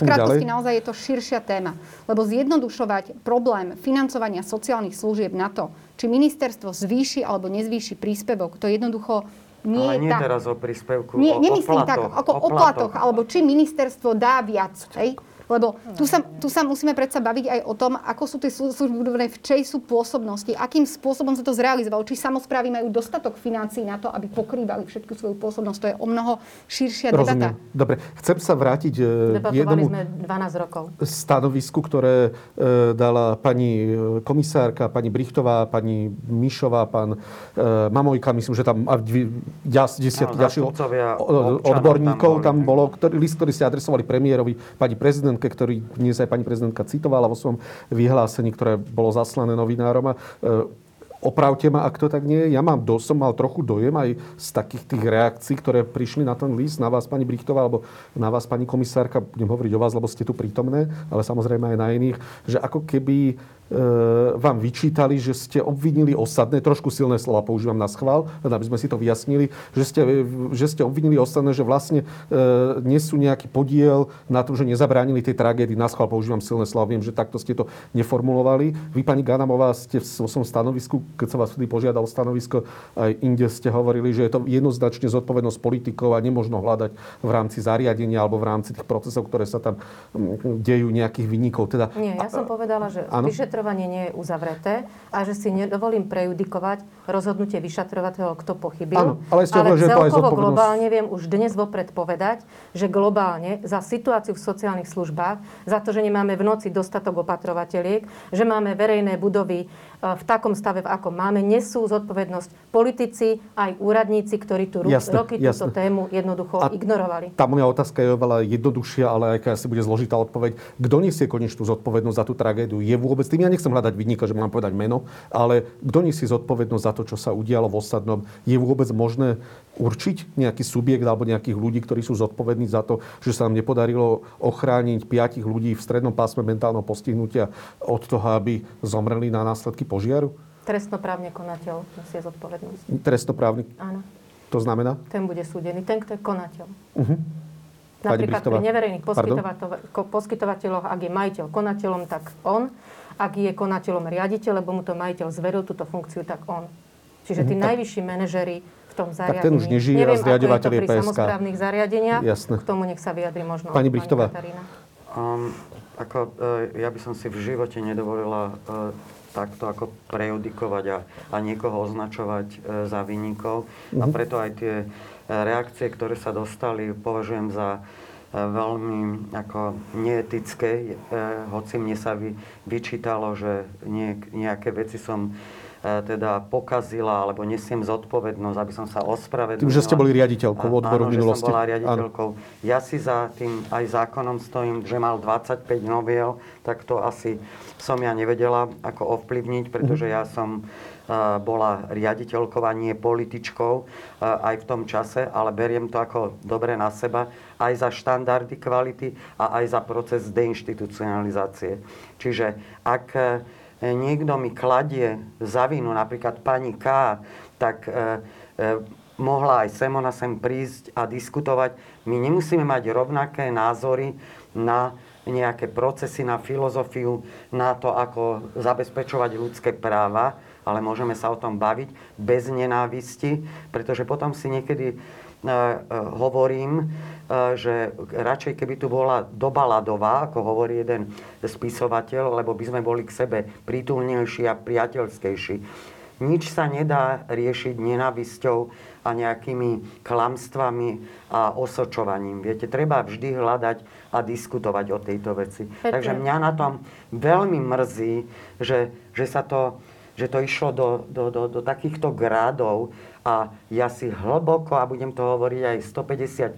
krátkosti, naozaj je to širšia téma, lebo zjednodušovať problém financovania sociálnych služieb na to, či ministerstvo zvýši alebo nezvýši príspevok, to jednoducho nie je tak. Ale nie teraz o príspevku, nemyslím tak, ako o platoch, alebo či ministerstvo dá viac, hej? Lebo tu sa musíme predsa baviť aj o tom, ako sú tie služby budované, v čej sú pôsobnosti, akým spôsobom sa to zrealizovalo, či samosprávy majú dostatok financií na to, aby pokrývali všetku svoju pôsobnosť. To je o mnoho širšia debata. Rozumiem. Dobre, chcem sa vrátiť k jednomu 12 rokov. Stanovisku, ktoré dala pani komisárka, pani Brichtová, pani Mišová, pán Mamojka, myslím, že tam desiatky ďalších odborníkov tam bolo, list, ktorý ste adresovali premiérovi, pani prezidentke, ktorý dnes aj pani prezidentka citovala vo svojom vyhlásení, ktoré bolo zaslané novinárom. Opravte ma, ak to tak nie je. Ja som mal trochu dojem aj z takých tých reakcií, ktoré prišli na ten list, na vás, pani Brichtová, alebo na vás, pani komisárka, budem hovoriť o vás, lebo ste tu prítomné, ale samozrejme aj na iných, že ako keby vám vyčítali, že ste obvinili Osadné, trošku silné slova používam na schvál, aby sme si to vyjasnili, že ste obvinili Osadné, že vlastne nesú nejaký podiel na tom, že nezabránili tej tragédii. Na schvál používam silné slova, viem, že takto ste to neformulovali. Vy, pani Ghannamová, ste v svojom stanovisku, keď som vás vtedy požiadal stanovisko, aj inde ste hovorili, že je to jednoznačne zodpovednosť politikov a nemožno hľadať v rámci zariadenia alebo v rámci tých procesov, ktoré sa tam dejú, nejakých vinníkov. Teda, nie, ja som povedala, že nie je uzavreté a že si nedovolím prejudikovať rozhodnutie vyšetrovateľa, kto pochybil. Áno, ale celkovo globálne viem už dnes vopred povedať, že globálne za situáciu v sociálnych službách, za to, že nemáme v noci dostatok opatrovateľiek, že máme verejné budovy v takom stave, v akom máme, nesú zodpovednosť politici aj úradníci, ktorí tu roky túto tému jednoducho ignorovali. Tá moja otázka je oveľa jednoduchšia, ale aj asi bude zložitá odpoveď. Kto nesie konečnú zodpovednosť za tú tragédiu? Je vôbec tým? Ja nechcem hľadať vinníka, že mám povedať meno, ale kto nesie zodpovednosť za to, čo sa udialo v Osadnom? Je vôbec možné určiť nejaký subjekt alebo nejakých ľudí, ktorí sú zodpovední za to, že sa nám nepodarilo ochrániť 5 ľudí v strednom pásme mentálneho postihnutia od toho, aby zomreli na následky požiaru? Trestnoprávne konateľ nesie zodpovednosť. Trestnoprávny? Áno. To znamená? Ten bude súdený. Ten, kto je konateľ. Uh-huh. Napríklad pri neverejných poskytovateľoch, ak je majiteľ konateľom, tak on. Ak je konateľom riaditeľ, lebo mu to majiteľ zveril túto funkciu, tak on. Čiže tí najvyšší manažeri v tom zariadení. Tak ten už nežije a zriaďovateľ je PSK. Neviem, ako je to pri samosprávnych zariadeniach. Jasne. K tomu nech sa vyjadri možno pani Brichtová. Katarína. Ja by som si v živote nedovolila takto ako prejudikovať a niekoho označovať za vinníkov. A preto aj tie reakcie, ktoré sa dostali, považujem za veľmi ako neetické, hoci mne sa vyčítalo, že nejaké veci som teda pokazila, alebo nesiem zodpovednosť, aby som sa ospravedlnila. Tým, že ste boli riaditeľkou odboru minulosti. Áno, že som bola riaditeľkou. Áno. Ja si za tým aj zákonom stojím, že mal 25 noviel, tak to asi som ja nevedela ako ovplyvniť, pretože ja som bola riaditeľkou a nie političkou aj v tom čase, ale beriem to ako dobre na seba, aj za štandardy kvality a aj za proces deinstitucionalizácie. Čiže ak niekto mi kladie za vinu, napríklad pani K, tak mohla aj sem prísť a diskutovať. My nemusíme mať rovnaké názory na nejaké procesy, na filozofiu, na to, ako zabezpečovať ľudské práva, ale môžeme sa o tom baviť bez nenávisti, pretože potom si niekedy hovorím, že radšej keby tu bola doba ľadová, ako hovorí jeden spisovateľ, lebo by sme boli k sebe prítulnejší a priateľskejší. Nič sa nedá riešiť nenávisťou a nejakými klamstvami a osočovaním. Viete, treba vždy hľadať a diskutovať o tejto veci. Takže mňa na tom veľmi mrzí, že to išlo do takýchto grádov. A ja si hlboko, a budem to hovoriť aj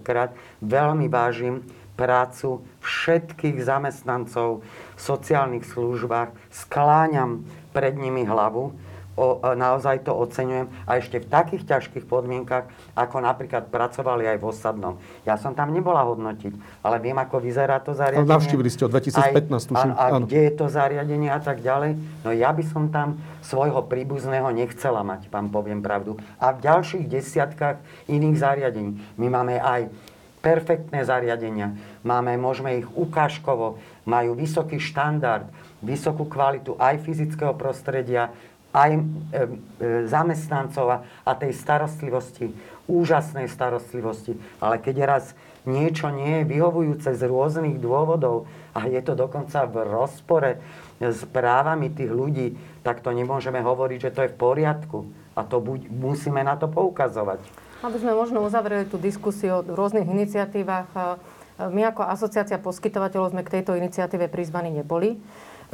150 krát, veľmi vážim prácu všetkých zamestnancov v sociálnych službách. Skláňam pred nimi hlavu, naozaj to oceňujem. A ešte v takých ťažkých podmienkach, ako napríklad pracovali aj v Osadnom. Ja som tam nebola hodnotiť, ale viem, ako vyzerá to zariadenie. Ale navštívili ste od 2015, tuším. A kde je to zariadenie a tak ďalej. No ja by som tam svojho príbuzného nechcela mať, vám poviem pravdu. A v ďalších desiatkách iných zariadení. My máme aj perfektné zariadenia. Môžeme ich ukážkovo, majú vysoký štandard, vysokú kvalitu aj fyzického prostredia, aj zamestnancov a tej starostlivosti, úžasnej starostlivosti. Ale keď raz niečo nie je vyhovujúce z rôznych dôvodov a je to dokonca v rozpore s právami tých ľudí, tak to nemôžeme hovoriť, že to je v poriadku. A to musíme na to poukazovať. Aby sme možno uzavreli tú diskusiu o rôznych iniciatívach, my ako asociácia poskytovateľov sme k tejto iniciatíve prizvaní neboli.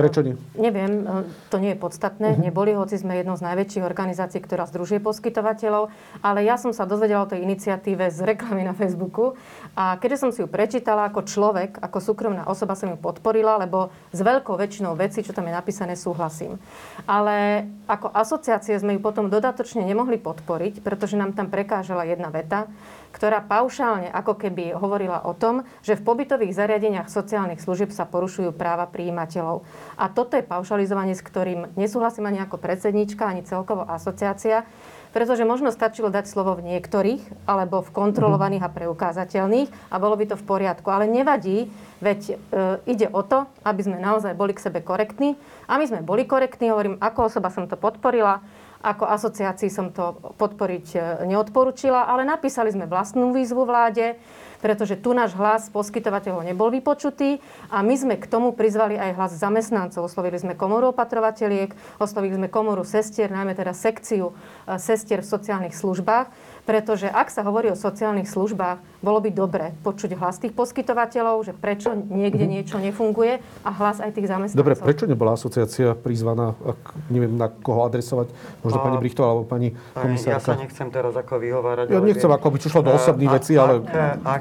Prečo nie? Neviem, to nie je podstatné. Neboli, hoci sme jednou z najväčších organizácií, ktorá združuje poskytovateľov. Ale ja som sa dozvedela o tej iniciatíve z reklamy na Facebooku. A keďže som si ju prečítala ako človek, ako súkromná osoba som ju podporila, lebo s veľkou väčšinou vecí, čo tam je napísané, súhlasím. Ale ako asociácie sme ju potom dodatočne nemohli podporiť, pretože nám tam prekážela jedna veta, ktorá paušálne ako keby hovorila o tom, že v pobytových zariadeniach sociálnych služieb sa porušujú práva prijímateľov. A toto je paušalizovanie, s ktorým nesúhlasím ani ako predsednička, ani celkovo asociácia, pretože možno stačilo dať slovo v niektorých, alebo v kontrolovaných a preukázateľných a bolo by to v poriadku. Ale nevadí, veď ide o to, aby sme naozaj boli k sebe korektní. A my sme boli korektní, hovorím, ako osoba som to podporila, ako asociácii som to podporiť neodporúčila, ale napísali sme vlastnú výzvu vláde, pretože tu náš hlas poskytovateľov nebol vypočutý a my sme k tomu prizvali aj hlas zamestnancov. Oslovili sme komoru opatrovateľiek, oslovili sme komoru sestier, najmä teda sekciu sestier v sociálnych službách, pretože ak sa hovorí o sociálnych službách, bolo by dobre počuť hlas tých poskytovateľov, že prečo niekde niečo nefunguje a hlas aj tých zamestnancov. Dobre, prečo nebola asociácia prizvaná, ak neviem na koho adresovať? Možno pani Brichtová alebo pani komisárka. Ja sa nechcem teraz ako vyhovárať. Ja nechcem, ako by čo šlo do osobných vecí, ale...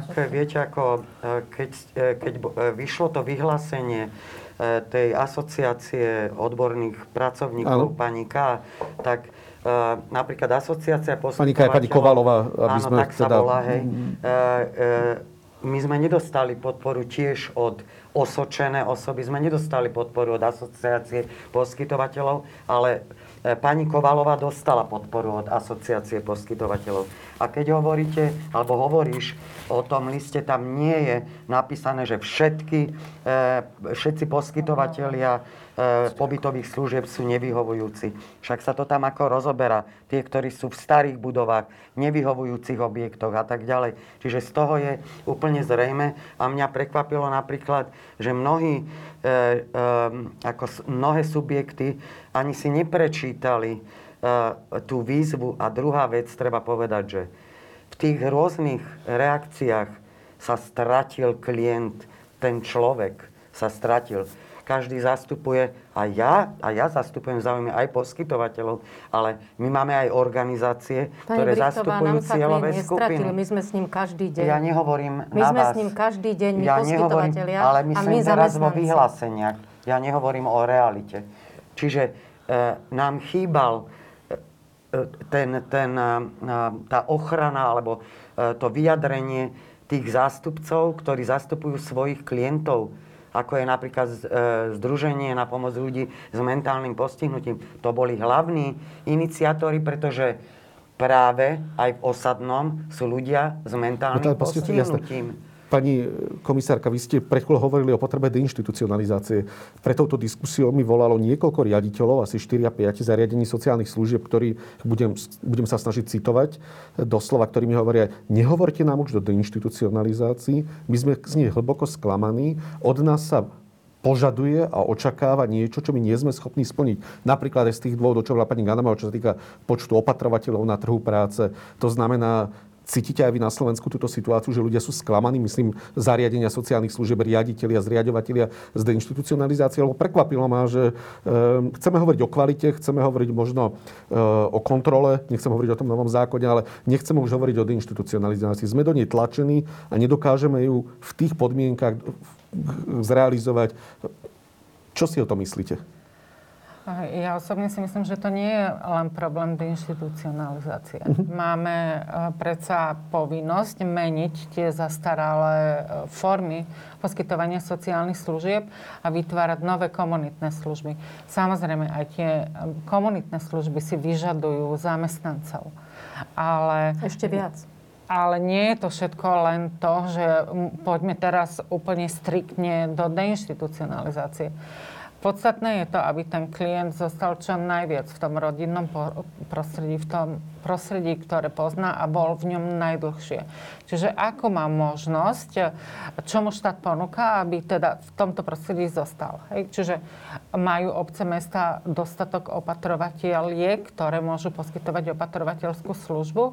Ak viete, ako keď vyšlo to vyhlásenie tej asociácie odborných pracovníkov, pani K, tak napríklad asociácia poskytovateľov... Pani K, pani Kovalová, aby sme... Áno, tak sa volá, hej. My sme nedostali podporu tiež od osočené osoby, sme nedostali podporu od asociácie poskytovateľov, ale... Pani Kovalová dostala podporu od asociácie poskytovateľov. A keď hovoríte, alebo hovoríš o tom liste, tam nie je napísané, že všetci poskytovatelia pobytových služieb sú nevyhovujúci. Však sa to tam ako rozoberá. Tie, ktorí sú v starých budovách, nevyhovujúcich objektoch a tak ďalej. Čiže z toho je úplne zrejme. A mňa prekvapilo napríklad, že mnohé subjekty ani si neprečítali tú výzvu. A druhá vec, treba povedať, že v tých rôznych reakciách sa stratil klient, ten človek sa stratil. Každý zastupuje, a ja zastupujem záujmy aj poskytovateľov, ale my máme aj organizácie, ktoré zastupujú cieľové skupiny. My sme s ním každý deň. Ja nehovorím na vás. My sme s ním každý deň, my poskytovateľia a my zamestnanci. Ale my sme teraz vo vyhláseniach. Ja nehovorím o realite. Čiže nám chýbal tá ochrana alebo to vyjadrenie tých zástupcov, ktorí zastupujú svojich klientov, ako je napríklad Združenie na pomoc ľudí s mentálnym postihnutím. To boli hlavní iniciátori, pretože práve aj v Osadnom sú ľudia s mentálnym postihnutím. Jasné. Pani komisárka, vy ste pred chvíľou hovorili o potrebe deinstitucionalizácie. Pre touto diskusiou mi volalo niekoľko riaditeľov, asi 4-5 zariadení sociálnych služieb, ktorí, budem sa snažiť citovať doslova, ktorí mi hovoria, nehovorte nám už o deinstitucionalizácii, my sme z nej hlboko sklamaní, od nás sa požaduje a očakáva niečo, čo my nie sme schopní splniť. Napríklad aj z tých dôvodov, čo bola pani Ghannamová, čo sa týka počtu opatrovateľov na trhu práce. To znamená, cítite aj vy na Slovensku túto situáciu, že ľudia sú sklamaní, myslím, zariadenia sociálnych služieb, riaditelia, zriaďovatelia z deinstitucionalizácie, lebo prekvapilo ma, že chceme hovoriť o kvalite, chceme hovoriť možno o kontrole, nechcem hovoriť o tom novom zákone, ale nechceme už hovoriť o deinstitucionalizácii. Sme do nej tlačení a nedokážeme ju v tých podmienkach zrealizovať. Čo si o tom myslíte? Ja osobne si myslím, že to nie je len problém deinstitucionalizácie. Máme predsa povinnosť meniť tie zastaralé formy poskytovania sociálnych služieb a vytvárať nové komunitné služby. Samozrejme, aj tie komunitné služby si vyžadujú zamestnancov. Ale ešte viac. Ale nie je to všetko len to, že poďme teraz úplne striktne do deinstitucionalizácie. Podstatné je to, aby ten klient zostal čo najviac v tom rodinnom prostredí, v tom prostredí, ktoré pozná a bol v ňom najdlhšie. Čiže ako má možnosť, čo mu štát ponúka, aby teda v tomto prostredí zostal. Hej? Čiže majú obce, mesta dostatok opatrovateľiek, ktoré môžu poskytovať opatrovateľskú službu.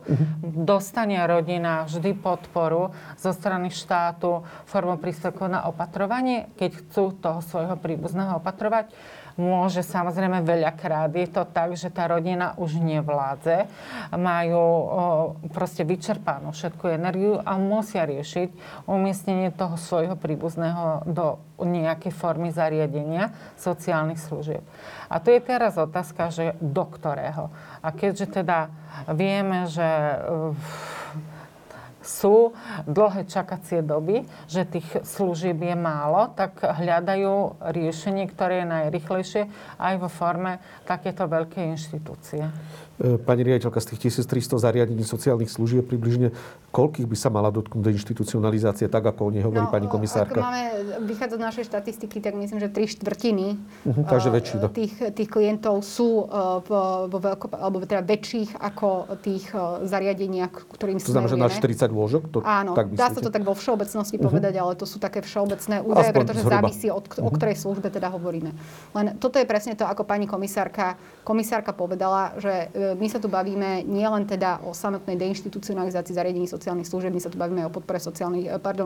Dostane rodina vždy podporu zo strany štátu formou príspevkov na opatrovanie, keď chcú toho svojho príbuzného opatrovať. Môže, samozrejme, veľakrát je to tak, že tá rodina už nevládze, majú proste vyčerpanú všetku energiu a musia riešiť umiestnenie toho svojho príbuzného do nejakej formy zariadenia sociálnych služieb. A tu je teraz otázka, že do ktorého. A keďže teda vieme, že sú dlhé čakacie doby, že tých služieb je málo, tak hľadajú riešenie, ktoré je najrychlejšie aj vo forme takéto veľké inštitúcie. Pani riaditeľka, z tých 1300 zariadení sociálnych služieb približne koľkých by sa mala dotknúť deinstitucionalizácie, tak ako o nej hovorí pani komisárka? Ak máme vychádzať z našej štatistiky, tak myslím, že 3/4 tých klientov sú teda väčších ako tých zariadeniach, ktorým smerujeme. To znamená, že na 40 lôžok? Áno, dá sa to tak vo všeobecnosti povedať, ale to sú také všeobecné údaje, pretože závisí od o ktorej službe teda hovoríme. Len toto je presne to, ako pani komisárka povedala, že my sa tu bavíme nielen teda o samotnej deinstitucionalizácii zariadení sociálnych služieb, my sa tu bavíme o podpore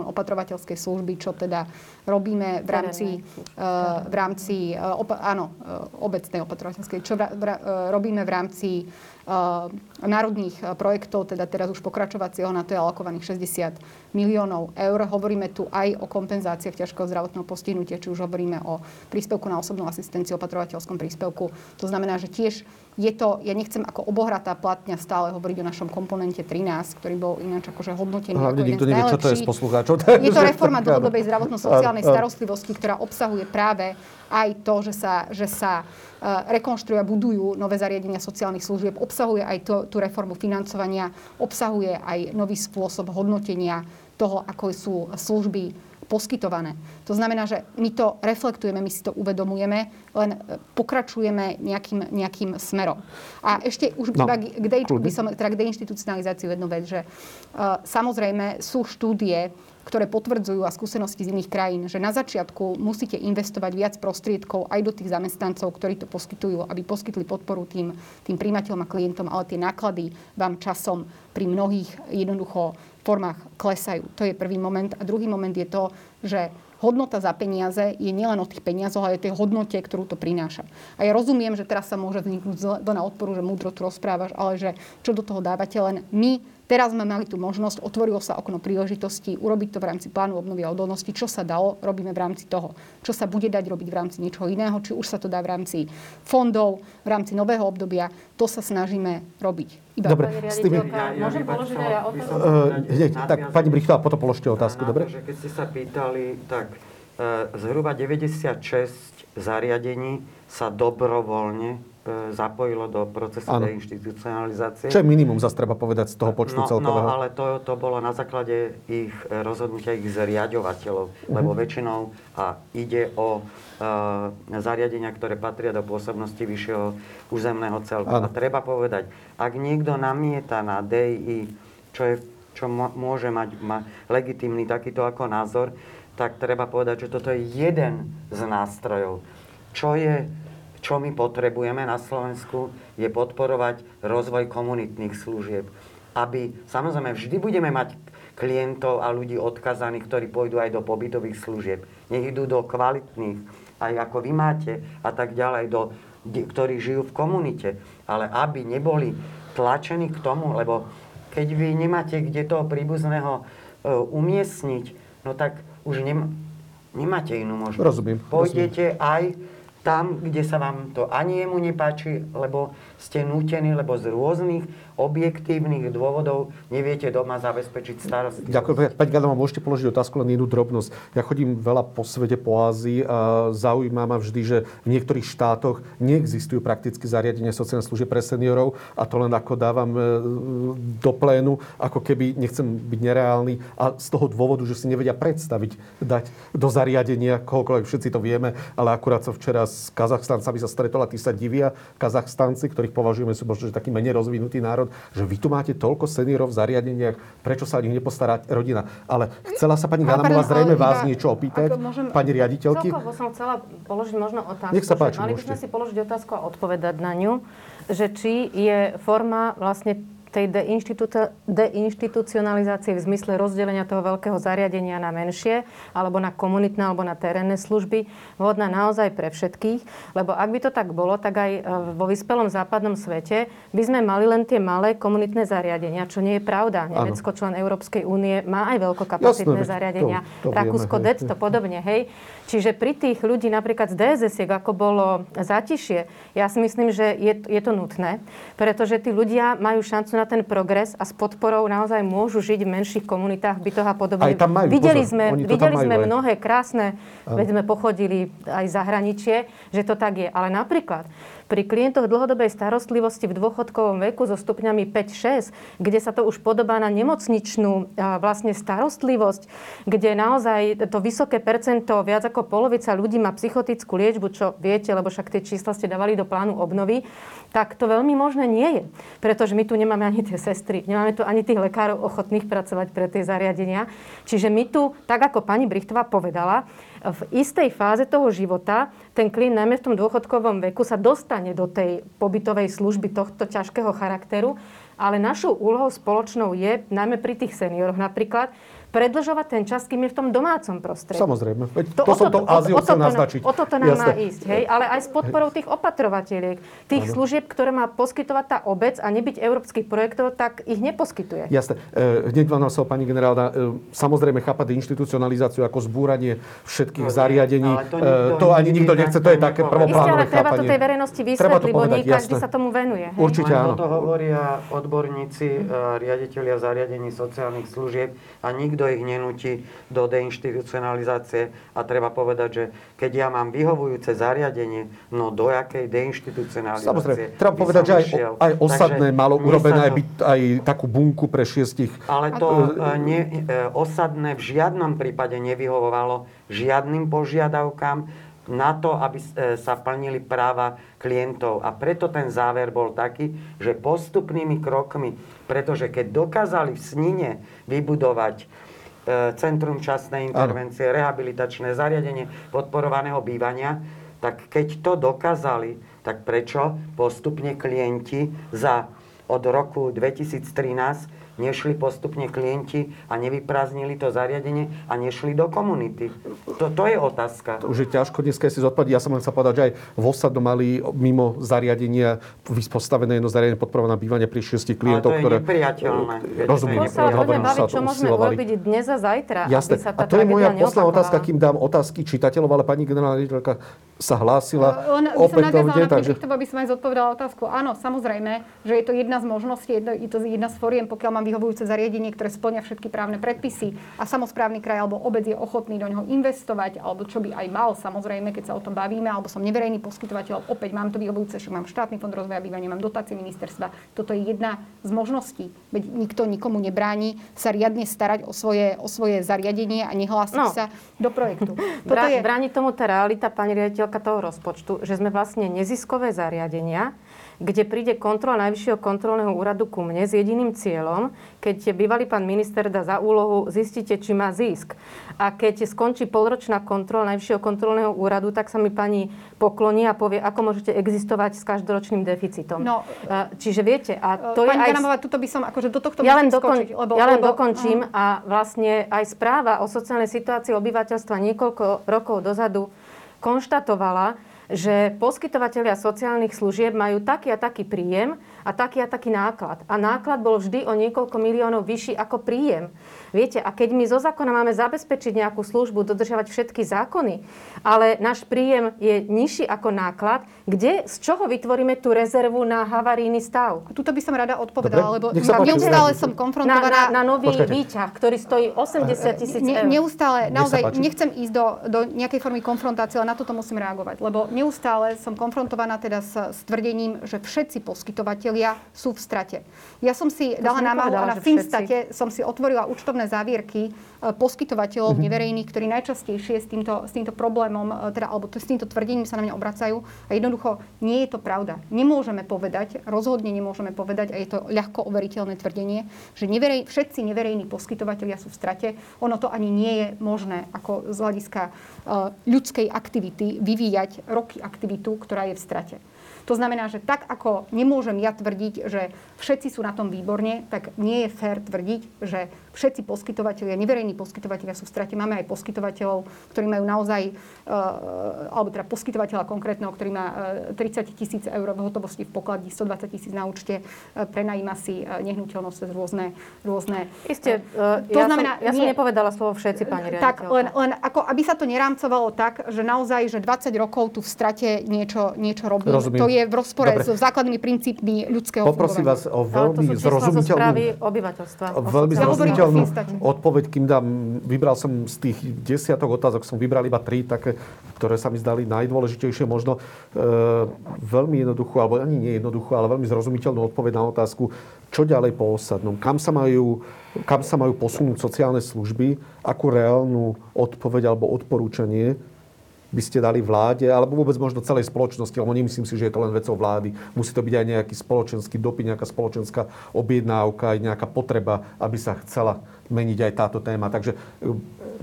opatrovateľskej služby, čo teda robíme obecnej opatrovateľskej, robíme v rámci národných projektov, teda teraz už pokračovacieho, na to je alokovaných 60 miliónov eur. Hovoríme tu aj o kompenzáciách ťažkého zdravotného postihnutia, či už hovoríme o príspevku na osobnú asistenciu, opatrovateľskom príspevku. To znamená, že tiež je to, ja nechcem ako obohratá platňa stále hovoriť o našom komponente 13, ktorý bol ináč akože hodnotený. Hlavne nikto nevie, čo to je z poslucháčov. Je to reforma dlhodobej zdravotno-sociálnej starostlivosti, ktorá obsahuje práve aj to, že sa rekonštruujú a budujú nové zariadenia sociálnych služieb, obsahuje aj tú reformu financovania, obsahuje aj nový spôsob hodnotenia toho, ako sú služby poskytované. To znamená, že my to reflektujeme, my si to uvedomujeme, len pokračujeme nejakým smerom. A ešte už k deinstitucionalizácii jednu vec, že samozrejme sú štúdie, ktoré potvrdzujú a skúsenosti z iných krajín, že na začiatku musíte investovať viac prostriedkov aj do tých zamestnancov, ktorí to poskytujú, aby poskytli podporu tým prijímateľom a klientom, ale tie náklady vám časom pri mnohých jednoducho formách klesajú. To je prvý moment. A druhý moment je to, že hodnota za peniaze je nielen o tých peniazoch, ale o tej hodnote, ktorú to prináša. A ja rozumiem, že teraz sa môže vzniknúť vlna odporu, že múdro tu rozprávaš, ale že čo do toho dávate, len my teraz sme mali tú možnosť, otvorilo sa okno príležitosti, urobiť to v rámci plánu obnovy a odolnosti, čo sa dalo, robíme v rámci toho. Čo sa bude dať robiť v rámci niečoho iného, či už sa to dá v rámci fondov, v rámci nového obdobia, to sa snažíme robiť. Iba. Dobre, môžem položiť aj otázku? Tak, pani Brichtová, potom položte otázku, dobre? Keď ste sa pýtali, tak zhruba 96 zariadení sa dobrovoľne zapojilo do procesu deinstitucionalizácie. Čo je minimum, zase treba povedať, z toho počtu celkového? No, ale to bolo na základe ich rozhodnutia, ich zriaďovateľov, lebo väčšinou ide o zariadenia, ktoré patria do pôsobnosti vyššieho územného celku. A treba povedať, ak niekto namieta na DI, čo môže mať legitímny takýto ako názor, tak treba povedať, že toto je jeden z nástrojov. Čo my potrebujeme na Slovensku, je podporovať rozvoj komunitných služieb. Aby, samozrejme, vždy budeme mať klientov a ľudí odkazaných, ktorí pôjdu aj do pobytových služieb. Nech idú do kvalitných, aj ako vy máte, a tak ďalej, ktorí žijú v komunite. Ale aby neboli tlačení k tomu, lebo keď vy nemáte kde toho príbuzného umiestniť, no tak už nemáte inú možnosť. Rozumiem. Pôjdete aj tam, kde sa vám to ani jemu nepáči, lebo ste nútení, lebo z rôznych objektívnych dôvodov neviete doma zabezpečiť starostlivosť. Ďakujem. Pani Ghannamová, môžete položiť otázku, len jednu drobnosť. Ja chodím veľa po svete, po Ázii a zaujíma ma vždy, že v niektorých štátoch neexistujú prakticky zariadenia sociálnych služieb pre seniorov a to len ako dávam do plénu, ako keby, nechcem byť nereálny, a z toho dôvodu, že si nevedia predstaviť dať do zariadenia kohokoľvek, všetci to vieme, ale akurát som včera s Kazachstancami sa stretol a tí sa divia. Kazachstanci, ktorých považujeme sú možno taký menej rozvinutý národ, že vy tu máte toľko seniorov v zariadeniach, prečo sa o nich nepostará rodina. Ale chcela sa pani Ghannamová zrejme vás niečo opýtať, môžem, pani riaditeľky? Celkovo som chcela položiť možno otázku. Nech sa páči, môžete. Mali by sme si položiť otázku a odpovedať na ňu, že či je forma vlastne tej deinstitucionalizácie v zmysle rozdelenia toho veľkého zariadenia na menšie, alebo na komunitné, alebo na terénne služby, vhodná naozaj pre všetkých. Lebo ak by to tak bolo, tak aj vo vyspelom západnom svete by sme mali len tie malé komunitné zariadenia, čo nie je pravda. Nemecko, člen Európskej únie, má aj veľkokapacitné zariadenia. Rakúsko, DEC, to podobne, hej. Čiže pri tých ľudí napríklad z DSS-iek, ako bolo Zatišie, ja si myslím, že je to nutné, pretože tí ľudia majú šancu na ten progres a s podporou naozaj môžu žiť v menších komunitách, bytoch a podobne. Majú, videli sme mnohé krásne, veď sme pochodili aj zahraničie, že to tak je. Ale napríklad pri klientoch dlhodobej starostlivosti v dôchodkovom veku so stupňami 5-6, kde sa to už podobá na nemocničnú vlastne starostlivosť, kde naozaj to vysoké percento, viac ako polovica ľudí má psychotickú liečbu, čo viete, lebo však tie čísla ste dávali do plánu obnovy, tak to veľmi možné nie je. Pretože my tu nemáme ani tie sestry, nemáme tu ani tých lekárov ochotných pracovať pre tie zariadenia. Čiže my tu, tak ako pani Brichtová povedala, v istej fáze toho života ten klient najmä v tom dôchodkovom veku sa dostane do tej pobytovej služby tohto ťažkého charakteru, ale našou úlohou spoločnou je, najmä pri tých senioroch napríklad, predĺžovať ten čas, kým je v tom domácom prostredí. Samozrejme. To som to Áziu chcel naznačiť. O toto nám má ísť. Hej? Ale aj s podporou tých opatrovateľiek, tých služieb, ktoré má poskytovať tá obec a nebyť európskych projektov, tak ich neposkytuje. Jasné. Hneď vám sa, pani generálna, samozrejme chápať inštitucionalizáciu ako zbúranie všetkých zariadení. To ani nikto nechce. To je také prvoplánové chápanie. Isté, ale treba to tej verejnosti vysvetliť, lebo nie každý sa tomu venuje. Určite áno. To hovoria odborníci, riaditelia zariadení sociálnych služieb a nikto ich nenúti do deinstitucionalizácie a treba povedať, že keď ja mám vyhovujúce zariadenie, no do jakej deinstitucionalizácie? Samozrejme, treba povedať, že aj Osadné malo urobené aj takú bunku pre 6. Ale to Osadné v žiadnom prípade nevyhovovalo žiadnym požiadavkám na to, aby sa plnili práva klientov. A preto ten záver bol taký, že postupnými krokmi, pretože keď dokázali v Snine vybudovať centrum časnej intervencie, rehabilitačné zariadenie podporovaného bývania, tak keď to dokázali, tak prečo postupne klienti od roku 2013 nešli postupne klienti a nevyprázdnili to zariadenie a nešli do komunity. To je otázka. To už je ťažko dneska si zodpovedať. Ja som len chcel povedať, že aj v Osadu mali mimo zariadenia postavené jedno zariadenie podporované bývanie pri 6 klientov, ktoré... Ale to je nepriateľné. Rozumiem. To sa budeme baviť, čo môžeme urobiť dnes a zajtra, jasne, aby sa tá tragédia neopakovala. A to je moja posledná otázka, kým dám otázky čitateľov, ale pani generálna riaditeľka sa hlásila opätovne. By som aj zodpovedala otázku. Áno, samozrejme, že je to jedna z možností, je to jedna z foriem, pokiaľ mám vyhovujúce zariadenie, ktoré spĺňa všetky právne predpisy a samosprávny kraj alebo obec je ochotný do neho investovať, alebo čo by aj mal, samozrejme, keď sa o tom bavíme, alebo som neverejný poskytovateľ, opäť mám to vyhovujúce, však mám štátny fond rozvoja bývania, mám dotácie ministerstva. Toto je jedna z možností, veď nikto nikomu nebráni sa riadne starať o svoje zariadenie a nehlásiť sa do projektu. Bráni tomu tá realita, pani riaditeľ, toho rozpočtu, že sme vlastne neziskové zariadenia, kde príde kontrola Najvyššieho kontrolného úradu ku mne s jediným cieľom, keď bývalý pán minister dá za úlohu, zistíte, či má zisk. A keď skončí polročná kontrola Najvyššieho kontrolného úradu, tak sa mi pani pokloní a povie, ako môžete existovať s každoročným deficitom. No, čiže viete, a to je aj... Pani Ghannamová, tuto by som akože do tohto musím skočiť. Ja len dokončím a vlastne aj správa o sociálnej situácii obyvateľstva niekoľko rokov dozadu konštatovala, že poskytovatelia sociálnych služieb majú taký a taký príjem a taký náklad. A náklad bol vždy o niekoľko miliónov vyšší ako príjem. Viete, a keď my zo zákona máme zabezpečiť nejakú službu, dodržiavať všetky zákony, ale náš príjem je nižší ako náklad, z čoho vytvoríme tú rezervu na havarijný stav? Tuto by som rada odpovedala, lebo neustále som konfrontovaná... Na nový výťah, ktorý stojí 80 000 €. Neustále, naozaj nechcem ísť do nejakej formy konfrontácie, ale na toto musím reagovať, lebo neustále som konfrontovaná teda s tvrdením, že všetci poskytovateľi podnikatelia sú v strate. Ja som si to dala námahu a na Finstate som si otvorila účtovné závierky poskytovateľov neverejných, ktorí najčastejšie s týmto problémom, teda, alebo s týmto tvrdením sa na mňa obracajú. A jednoducho, nie je to pravda. Nemôžeme povedať, rozhodne nemôžeme povedať, a je to ľahko overiteľné tvrdenie, že všetci neverejní poskytovatelia sú v strate. Ono to ani nie je možné, ako z hľadiska ľudskej aktivity, vyvíjať roky aktivitu, ktorá je v strate. To znamená, že tak ako nemôžem ja tvrdiť, že všetci sú na tom výborne, tak nie je fér tvrdiť, že všetci poskytovatelia, neverejní poskytovatelia sú v strate. Máme aj poskytovateľov, ktorí majú naozaj, alebo teda poskytovateľa konkrétneho, ktorý má 30 000 eur v hotovosti v pokladni, 120 000 na účte, prenajíma si nehnuteľnosť cez rôzne. Isté, to znamená, ja som nepovedala slovo všetci, pani riaditeľka. Tak, len ako aby sa to nerámcovalo tak, že naozaj, že 20 rokov tu v strate niečo robí. To je v rozpore so základnými princípmi ľudského fungovania. Poprosím vás o veľmi zrozumiteľnú odpoveď, kým dám. Vybral som z tých 10 otázok, som vybral iba 3 také, ktoré sa mi zdali najdôležitejšie. Možno veľmi jednoduchú, alebo ani nie jednoduchú, ale veľmi zrozumiteľnú odpoveď na otázku, čo ďalej po Osadnom. Kam sa majú posunúť sociálne služby? Akú reálnu odpoveď alebo odporúčanie by ste dali vláde, alebo vôbec možno celej spoločnosti, lebo nemyslím si, že je to len vecou vlády. Musí to byť aj nejaký spoločenský dopyt, nejaká spoločenská objednávka, aj nejaká potreba, aby sa chcela meniť aj táto téma. Takže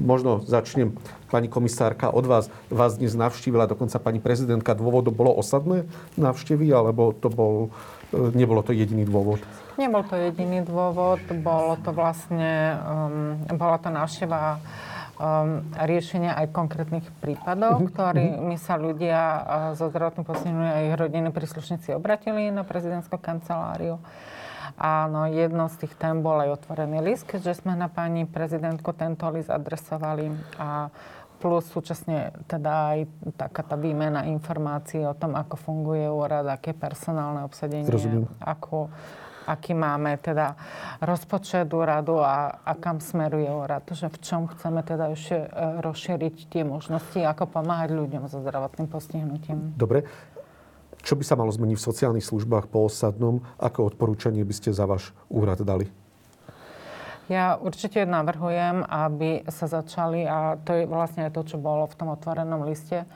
možno začnem, pani komisárka, od vás. Vás dnes navštívila dokonca pani prezidentka. Dôvodom bolo Osadné návštevy, alebo to nebolo to jediný dôvod? Nebol to jediný dôvod. Bolo to vlastne, bola to návšteva riešenia aj konkrétnych prípadov, ktorými sa ľudia so zdravotným postihnutím a ich rodiny príslušníci obratili na prezidentskú kanceláriu. Áno, jednou z tých tém bol aj otvorený list, keďže sme na pani prezidentku tento list adresovali, a plus súčasne teda aj taká tá výmena informácií o tom, ako funguje úrad, aké personálne obsadenie, aký máme teda rozpočet úradu a kam smeruje úrad. Že v čom chceme teda ešte rozšíriť tie možnosti, ako pomáhať ľuďom so zdravotným postihnutím. Dobre. Čo by sa malo zmeniť v sociálnych službách po Osadnom? Ako odporúčanie by ste za váš úrad dali? Ja určite navrhujem, aby sa začali, a to je vlastne aj to, čo bolo v tom otvorenom liste,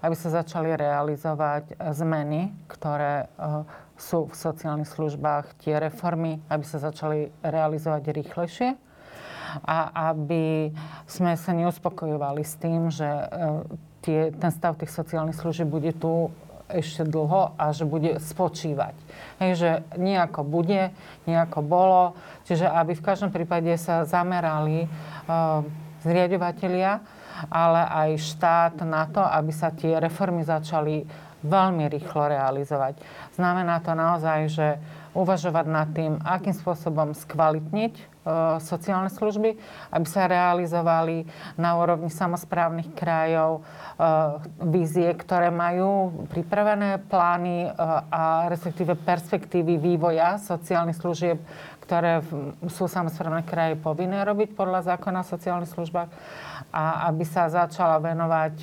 aby sa začali realizovať zmeny, ktoré sú v sociálnych službách, tie reformy, aby sa začali realizovať rýchlejšie a aby sme sa neuspokojovali s tým, že ten stav tých sociálnych služieb bude tu ešte dlho a že bude spočívať. Hej, že nejako bude, nejako bolo. Čiže aby v každom prípade sa zamerali zriaďovatelia, ale aj štát na to, aby sa tie reformy začali veľmi rýchlo realizovať. Znamená to naozaj, že uvažovať nad tým, akým spôsobom skvalitniť sociálne služby, aby sa realizovali na úrovni samosprávnych krajov vízie, ktoré majú pripravené plány a respektíve perspektívy vývoja sociálnych služieb, ktoré sú samosprávne kraje povinné robiť podľa zákona o sociálnych službách, a aby sa začala venovať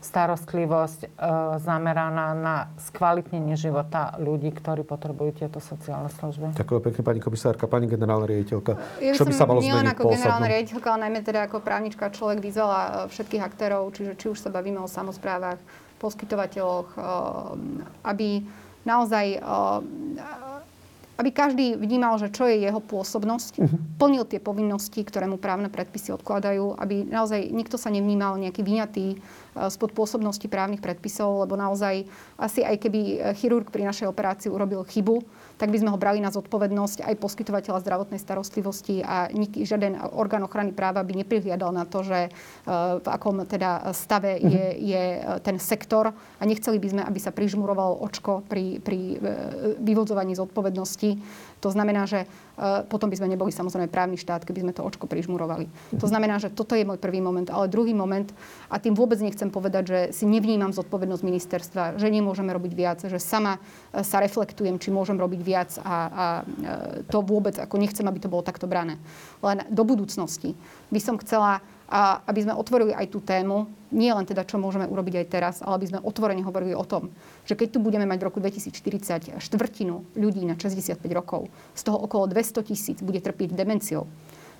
starostlivosť zameraná na skvalitnenie života ľudí, ktorí potrebujú tieto sociálne služby. Ďakujem pekne, pani komisárka, pani generálna riaditeľka. Čo by sa malo zmeniť po Osadnom? Ja som nielen ako generálna riaditeľka, ale najmä teda ako právnička človek vyzvala všetkých aktérov, čiže či už sa bavíme o samosprávach, poskytovateľoch, aby naozaj aby každý vnímal, že čo je jeho pôsobnosť, plnil tie povinnosti, ktoré mu právne predpisy odkladajú, aby naozaj nikto sa nevnímal nejaký vyňatý spod pôsobnosti právnych predpisov, lebo naozaj asi aj keby chirurg pri našej operácii urobil chybu, tak by sme ho brali na zodpovednosť aj poskytovateľa zdravotnej starostlivosti, a žiaden orgán ochrany práva by neprihliadal na to, že v akom teda stave je ten sektor, a nechceli by sme, aby sa prižmurovalo očko pri vyvodzovaní zodpovednosti. To znamená, že potom by sme neboli samozrejme právny štát, keby sme to očko prižmurovali. To znamená, že toto je môj prvý moment, ale druhý moment, a tým vôbec nechcem povedať, že si nevnímam zodpovednosť ministerstva, že nemôžeme robiť viac, že sama sa reflektujem, či môžem robiť viac a to vôbec, ako nechcem, aby to bolo takto brané. Len do budúcnosti by som chcela, aby sme otvorili aj tú tému, nie len teda, čo môžeme urobiť aj teraz, ale aby sme otvorene hovorili o tom, že keď tu budeme mať v roku 2040 štvrtinu ľudí na 65 rokov, z toho okolo 200 000 bude trpieť demenciou,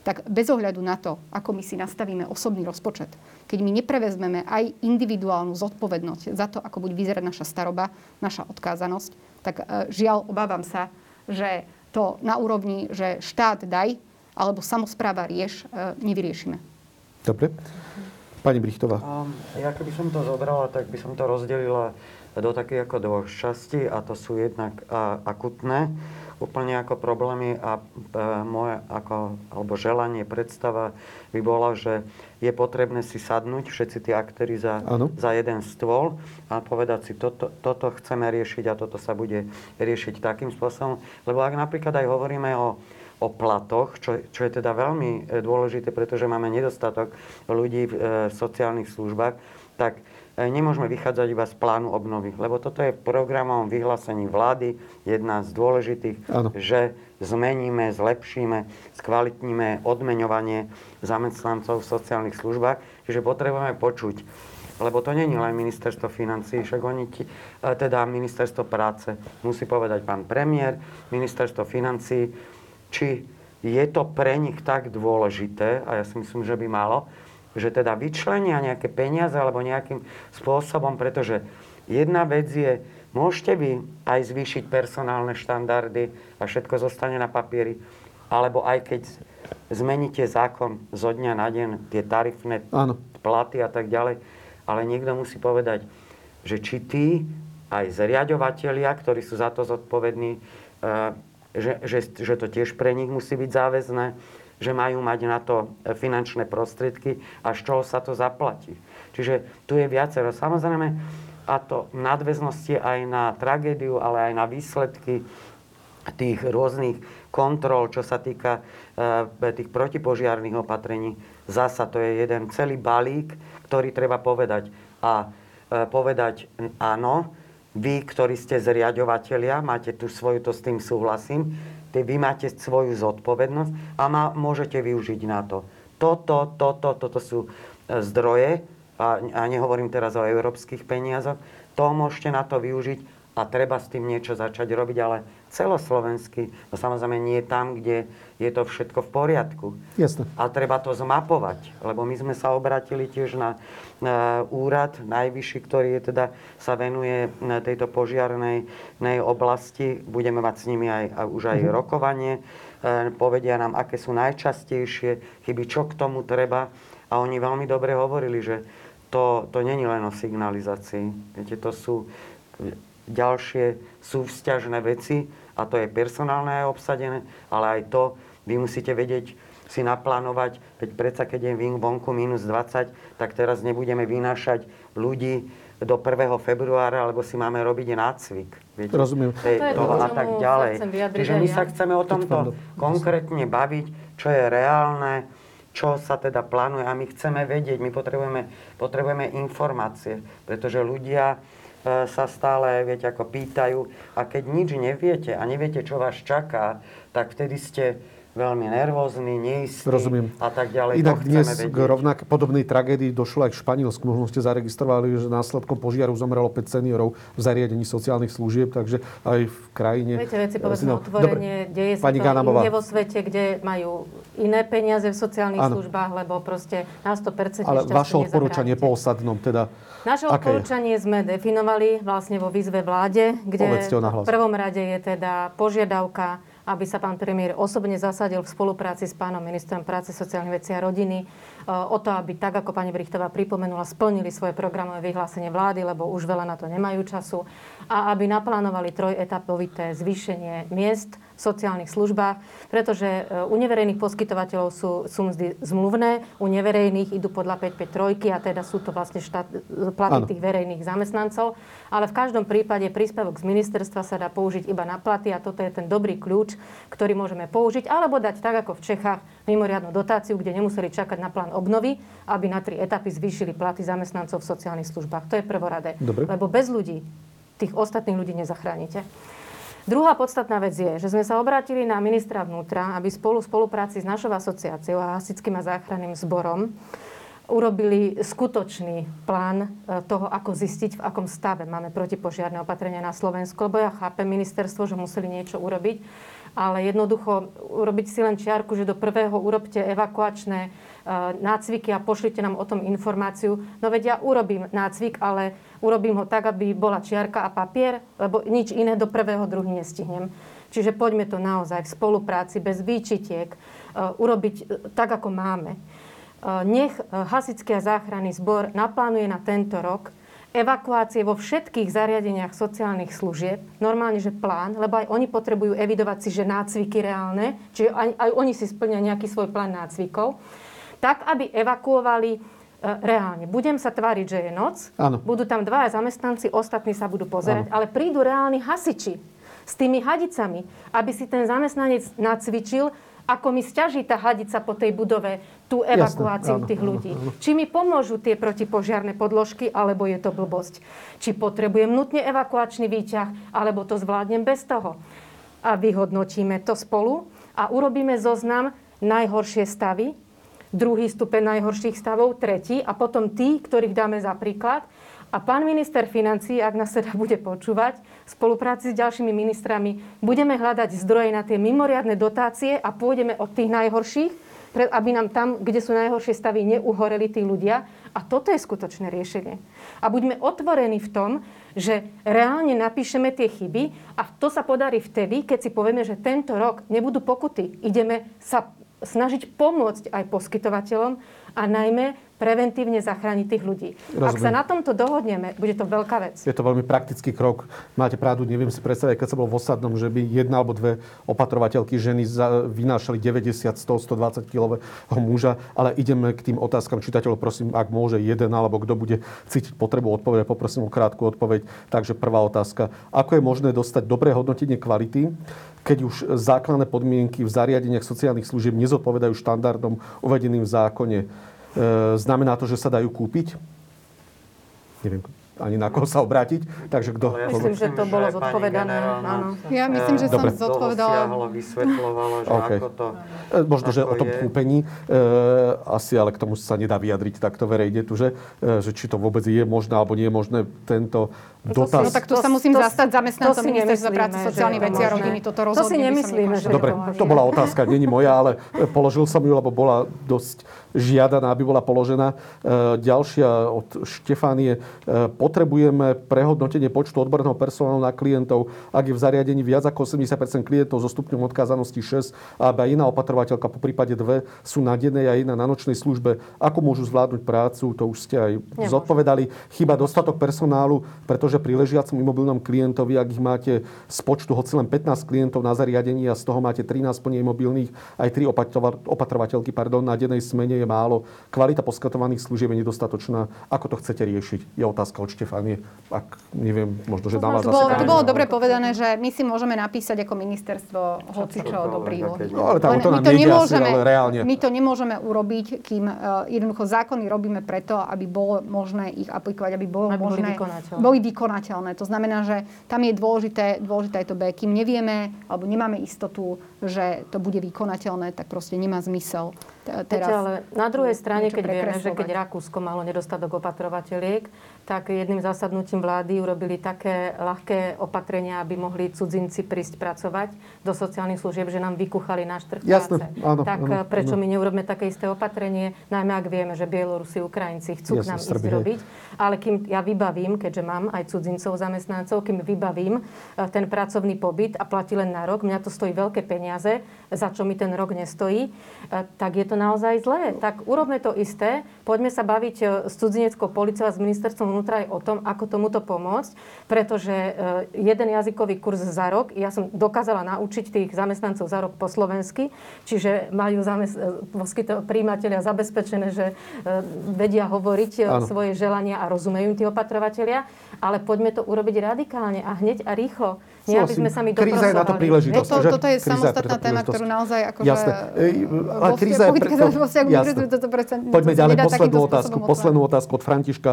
tak bez ohľadu na to, ako my si nastavíme osobný rozpočet, keď my neprevezmeme aj individuálnu zodpovednosť za to, ako bude vyzerať naša staroba, naša odkázanosť, tak žiaľ, obávam sa, že to na úrovni, že štát daj, alebo samospráva rieš, nevyriešime. Dobre. Pani Brichtová. Ja keby som to zobrala, tak by som to rozdelila do takých ako dvoch častí, a to sú jednak akutné, úplne ako problémy, a moje ako, alebo želanie, predstava by bola, že je potrebné si sadnúť všetci tí aktéri za jeden stôl a povedať si, toto chceme riešiť a toto sa bude riešiť takým spôsobom. Lebo ak napríklad aj hovoríme o platoch, čo je teda veľmi dôležité, pretože máme nedostatok ľudí v sociálnych službách, tak nemôžeme vychádzať iba z plánu obnovy, lebo toto je programom vyhlásení vlády jedna z dôležitých, že zmeníme, zlepšíme, skvalitníme odmeňovanie zamestnancov v sociálnych službách, čiže potrebujeme počuť, lebo to nie je len ministerstvo financií, však oni teda ministerstvo práce, musí povedať pán premiér, ministerstvo financií, či je to pre nich tak dôležité, a ja si myslím, že by malo, že teda vyčlenia nejaké peniaze alebo nejakým spôsobom, pretože jedna vec je, môžete vy aj zvýšiť personálne štandardy a všetko zostane na papieri, alebo aj keď zmeníte zákon zo dňa na deň, tie tarifné platy a tak ďalej, ale niekto musí povedať, že či tí aj zriaďovatelia, ktorí sú za to zodpovední, že to tiež pre nich musí byť záväzné, že majú mať na to finančné prostriedky a z čoho sa to zaplatí. Čiže tu je viacero. Samozrejme, a to v nadväznosti aj na tragédiu, ale aj na výsledky tých rôznych kontrol, čo sa týka tých protipožiarnych opatrení. Zasa to je jeden celý balík, ktorý treba povedať. A povedať áno, vy, ktorí ste zriaďovatelia, máte tu svoju, to s tým súhlasím, vy máte svoju zodpovednosť a môžete využiť na to. Toto sú zdroje, a nehovorím teraz o európskych peniazoch, to môžete na to využiť a treba s tým niečo začať robiť, ale celoslovenský, no samozrejme nie tam, kde je to všetko v poriadku. Jasne. A treba to zmapovať, lebo my sme sa obratili tiež na úrad najvyšší, ktorý je teda, sa venuje tejto požiarnej oblasti. Budeme mať s nimi aj rokovanie. Povedia nám, aké sú najčastejšie chyby, čo k tomu treba. A oni veľmi dobre hovorili, že to nie je len o signalizácii. Viete, to sú ďalšie súvzťažné veci, a to je personálne aj obsadené, ale aj to vy musíte vedieť si naplánovať, veď predsa keď je vonku -20, tak teraz nebudeme vynášať ľudí do 1. februára, lebo si máme robiť nácvik. Viete? Rozumiem. To a tak ďalej. Čiže my sa chceme o tomto konkrétne baviť, čo je reálne, čo sa teda plánuje, a my chceme vedieť, my potrebujeme informácie, pretože ľudia sa stále, viete, ako pýtajú, a keď nič neviete a neviete, čo vás čaká, tak vtedy ste veľmi nervózny, neistý. Rozumiem. A tak ďalej. Inak dnes k rovnak podobnej tragédii došlo aj v Španielsku. Možno ste zaregistrovali, že následkom požiaru zomrelo 5 seniorov v zariadení sociálnych služieb, takže aj v krajine. Viete, veci povedzme otvorene, deje sa to inde vo svete, kde majú iné peniaze v sociálnych službách, lebo proste na 100% ale vaše odporúčanie po Osadnom teda. Naše odporúčanie sme definovali vlastne vo výzve vláde, kde v prvom rade je teda požiadavka, aby sa pán premiér osobne zasadil v spolupráci s pánom ministrom práce, sociálnych vecí a rodiny o to, aby tak, ako pani Brichtová pripomenula, splnili svoje programové vyhlásenie vlády, lebo už veľa na to nemajú času, a aby naplánovali trojetapovité zvýšenie miest v sociálnych službách, pretože u neverejných poskytovateľov sú mzdy zmluvné, u neverejných idú podľa 553 a teda sú to vlastne platy tých verejných zamestnancov, ale v každom prípade príspevok z ministerstva sa dá použiť iba na platy, a toto je ten dobrý kľúč, ktorý môžeme použiť, alebo dať tak, ako v Čechách, mimoriadnu dotáciu, kde nemuseli čakať na plán obnovy, aby na 3 etapy zvýšili platy zamestnancov v sociálnych službách. To je prvoradé. Dobre. Lebo bez ľudí, tých ostatných ľudí nezachránite. Druhá podstatná vec je, že sme sa obrátili na ministra vnútra, aby spolu v spolupráci s našou asociáciou a hasičským a záchranným zborom urobili skutočný plán toho, ako zistiť, v akom stave máme protipožiarne opatrenia na Slovensku. Lebo ja chápem ministerstvo, že museli niečo urobiť, ale jednoducho urobiť si len čiarku, že do prvého urobte evakuačné nácviky a pošlite nám o tom informáciu. No veď ja urobím nácvik, ale urobím ho tak, aby bola čiarka a papier, lebo nič iné do prvého druhu nestihnem. Čiže poďme to naozaj v spolupráci, bez výčitiek, urobiť tak, ako máme. Nech hasičský a záchranný zbor naplánuje na tento rok evakuácie vo všetkých zariadeniach sociálnych služieb. Normálne, že plán, lebo aj oni potrebujú evidovať si, že nácviky reálne, čiže aj oni si splnia nejaký svoj plán nácvikov, tak, aby evakuovali reálne. Budem sa tváriť, že je noc, áno. Budú tam dvaja zamestnanci, ostatní sa budú pozerať, áno. Ale prídu reálni hasiči s tými hadicami, aby si ten zamestnanec nacvičil, ako mi sťaží tá hadica po tej budove tú evakuáciu tých ľudí. Áno. Či mi pomôžu tie protipožiarne podložky, alebo je to blbosť. Či potrebujem nutne evakuačný výťah, alebo to zvládnem bez toho. A vyhodnotíme to spolu a urobíme zoznam najhoršie stavy, druhý stupeň najhorších stavov, tretí a potom tí, ktorých dáme za príklad. A pán minister financií, ak nás teda bude počúvať, v spolupráci s ďalšími ministrami budeme hľadať zdroje na tie mimoriadne dotácie a pôjdeme od tých najhorších, aby nám tam, kde sú najhoršie stavy, neuhoreli tí ľudia. A toto je skutočné riešenie. A buďme otvorení v tom, že reálne napíšeme tie chyby a to sa podarí vtedy, keď si povieme, že tento rok nebudú pokuty. Ideme sa snažiť pomôcť aj poskytovateľom a najmä preventívne zachrániť tých ľudí. Rozumiem. Ak sa na tomto dohodneme, bude to veľká vec. Je to veľmi praktický krok. Máte pravdu, neviem si predstaviť, keď som bol v Osadnom, že by jedna alebo dve opatrovateľky ženy vynášali 90, 100, 120 kg muža, ale ideme k tým otázkam čitateľov, prosím, ak môže jeden alebo kto bude cítiť potrebu odpovede, poprosím o krátku odpoveď. Takže prvá otázka, ako je možné dostať dobré hodnotenie kvality, keď už základné podmienky v zariadeniach sociálnych služieb nezodpovedajú štandardom uvedeným v zákone? Znamená to, že sa dajú kúpiť? Neviem ani na koho sa obrátiť. Takže kto? Ja myslím, že to bolo zodpovedané. Ja myslím, že som zodpovedala. Dlho vysvetľovalo, že okay. Ako to... Možno, že o tom kúpení. Asi, ale k tomu sa nedá vyjadriť takto verejne tu, že či to vôbec je možné, alebo nie je možné tento dotaz. No tak tu sa musím zastať zamestnancom ministerstva práce, sociálnych vecí a rodiny. Toto rozhodne. To si nemyslíme, že dobre, to bola otázka, nie je moja, ale položil som ju, lebo bola dosť žiadaná, aby bola položená. Ďalšia od Štefánie. Potrebujeme prehodnotenie počtu odborného personálu na klientov, ak je v zariadení viac ako 80% klientov so stupňom odkázanosti 6, aby aj iná opatrovateľka, po prípade 2, sú na dennej a iná na nočnej službe. Ako môžu zvládnuť prácu, to už ste aj zodpovedali. Chyba dostatok personálu, pretože pri ležiacom imobilnom klientovi, ak ich máte z počtu hoci len 15 klientov na zariadení a z toho máte 13 plne imobilných, aj 3 opatrovateľky, na dennej smene, je málo. Kvalita poskytovaných služieb je nedostatočná. Ako to chcete riešiť? Je otázka od Štefánie. Ak neviem, možno, že dám vás asi... To bolo dobre povedané, že my si môžeme napísať ako ministerstvo hocičo dobrýho. No, ale to nám nejde asi, ale reálne. My to nemôžeme urobiť, kým jednoducho zákony robíme preto, aby bolo možné ich aplikovať, aby bolo možné... Boli vykonateľné. To znamená, že tam je dôležité aj to B. Kým nevieme, alebo nemáme istotu, že to bude vykonateľné, tak proste nemá zmysel teraz. Ale na druhej strane, keď vieme, že keď Rakúsko malo nedostatok opatrovateľiek, tak jedným zasadnutím vlády urobili také ľahké opatrenia, aby mohli cudzinci prísť pracovať do sociálnych služieb, že nám vykuchali náš trh práce. Áno, tak áno, prečo my neurobíme také isté opatrenie, najmä ak vieme, že Bielorusi, Ukrajinci chcú k nám ísť robiť. Ale kým ja vybavím, keďže mám aj cudzincov, zamestnancov, kým vybavím ten pracovný pobyt a platí len na rok, mňa to stojí veľké peniaze, za čo mi ten rok nestojí, tak je to naozaj zlé. Tak urobme to isté, poďme sa baviť s cudzineckou políciou a s ministerstvom vnútra aj o tom, ako tomuto pomôcť, pretože jeden jazykový kurz za rok, ja som dokázala naučiť tých zamestnancov za rok po slovensky, čiže majú prijímatelia zabezpečené, že vedia hovoriť svoje želania a rozumejú im tí opatrovatelia, ale poďme to urobiť radikálne a hneď a rýchlo. Nie, aby sme sami dopracovali. Kríza je na to príležitosť. Toto je samostatná téma, ktorú naozaj akože... Jasné. Ale kríza je... Poďme ďalej, poslednú otázku. Poslednú otázku od Františka.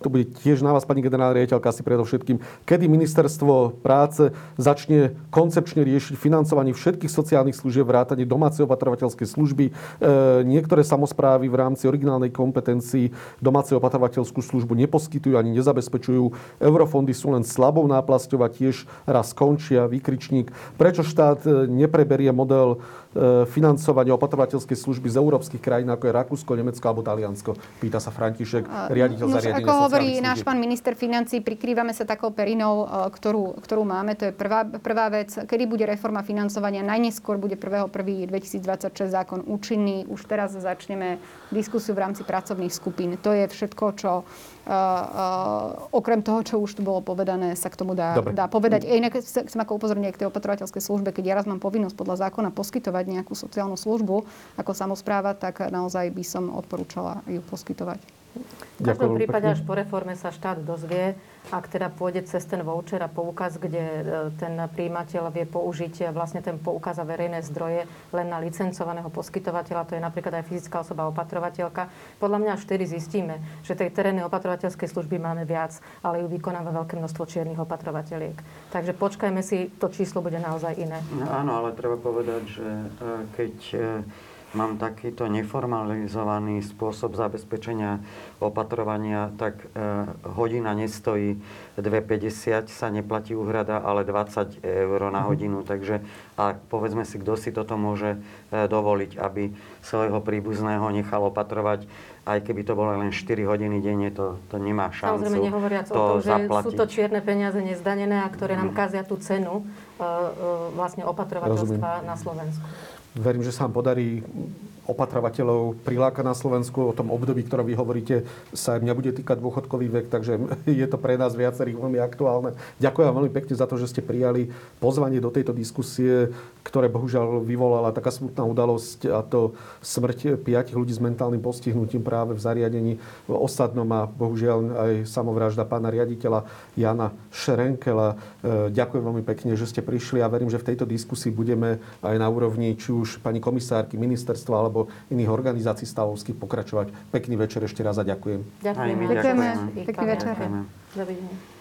To bude tiež na vás, pani generálna riaditeľka, asi predovšetkým. Kedy ministerstvo práce začne koncepčne riešiť financovanie všetkých sociálnych služieb, vrátane domácej opatrovateľskej služby? Niektoré samosprávy v rámci originálnej kompetencii domácej opatrovateľskú službu neposkytujú ani nezabezpečujú. Eurofondy sú len slabou náplasťou a tiež raz končia, výkričník. Prečo štát nepreberie model financovania opatrovateľskej služby z európskych krajín, ako je Rakúsko, Nemecko alebo Taliansko? Pýta sa František, riaditeľ zariadenia sociálnych služieb. Ako hovorí náš pán minister financií, prikrývame sa takou perinou, ktorú máme. To je prvá vec. Kedy bude reforma financovania? Najneskôr bude 1.1.2026 zákon účinný. Už teraz začneme diskusiu v rámci pracovných skupín. To je všetko, čo okrem toho, čo už tu bolo povedané, sa k tomu dá povedať. Inak chcem ako upozorniť aj k tej opatrovateľskej službe, keď ja raz mám povinnosť podľa zákona poskytovať nejakú sociálnu službu ako samospráva, tak naozaj by som odporúčala ju poskytovať. V každom prípade až po reforme sa štát dozvie, ak teda pôjde cez ten voucher a poukaz, kde ten prijímateľ vie použiť vlastne ten poukaz a verejné zdroje len na licencovaného poskytovateľa, to je napríklad aj fyzická osoba opatrovateľka. Podľa mňa až vtedy zistíme, že tej terénnej opatrovateľskej služby máme viac, ale ju vykonáva veľké množstvo čiernych opatrovateľiek. Takže počkajme si, to číslo bude naozaj iné. No, áno, ale treba povedať, že keď mám takýto neformalizovaný spôsob zabezpečenia opatrovania, tak hodina nestojí 2,50, sa neplatí úhrada, ale 20 eur na hodinu. Takže a povedzme si, kto si toto môže dovoliť, aby svojho príbuzného nechal opatrovať, aj keby to bolo len 4 hodiny denne, to nemá šancu. Samozrejme, nehovoriac o tom, že zaplatiť. Sú to čierne peniaze nezdanené a ktoré nám kazia tú cenu vlastne opatrovateľstva na Slovensku. Verím, že sa vám podarí opatrovateľov priláka na Slovensku. O tom období, ktorom vy hovoríte, sa aj mňa bude týkať dôchodkový vek, takže je to pre nás viacerých veľmi aktuálne. Ďakujem vám veľmi pekne za to, že ste prijali pozvanie do tejto diskusie, ktoré bohužiaľ vyvolala taká smutná udalosť, a to smrť 5 ľudí s mentálnym postihnutím práve v zariadení v Osadnom a bohužiaľ aj samovražda pána riaditeľa Jana Šerenkela. Ďakujem veľmi pekne, že ste prišli a verím, že v tejto diskusii budeme aj na úrovni či už pani komisárky, ministerstva alebo iných organizácií stavovských pokračovať. Pekný večer ešte raz a ďakujem. Ďakujeme. Pekný večer. Dovidenia.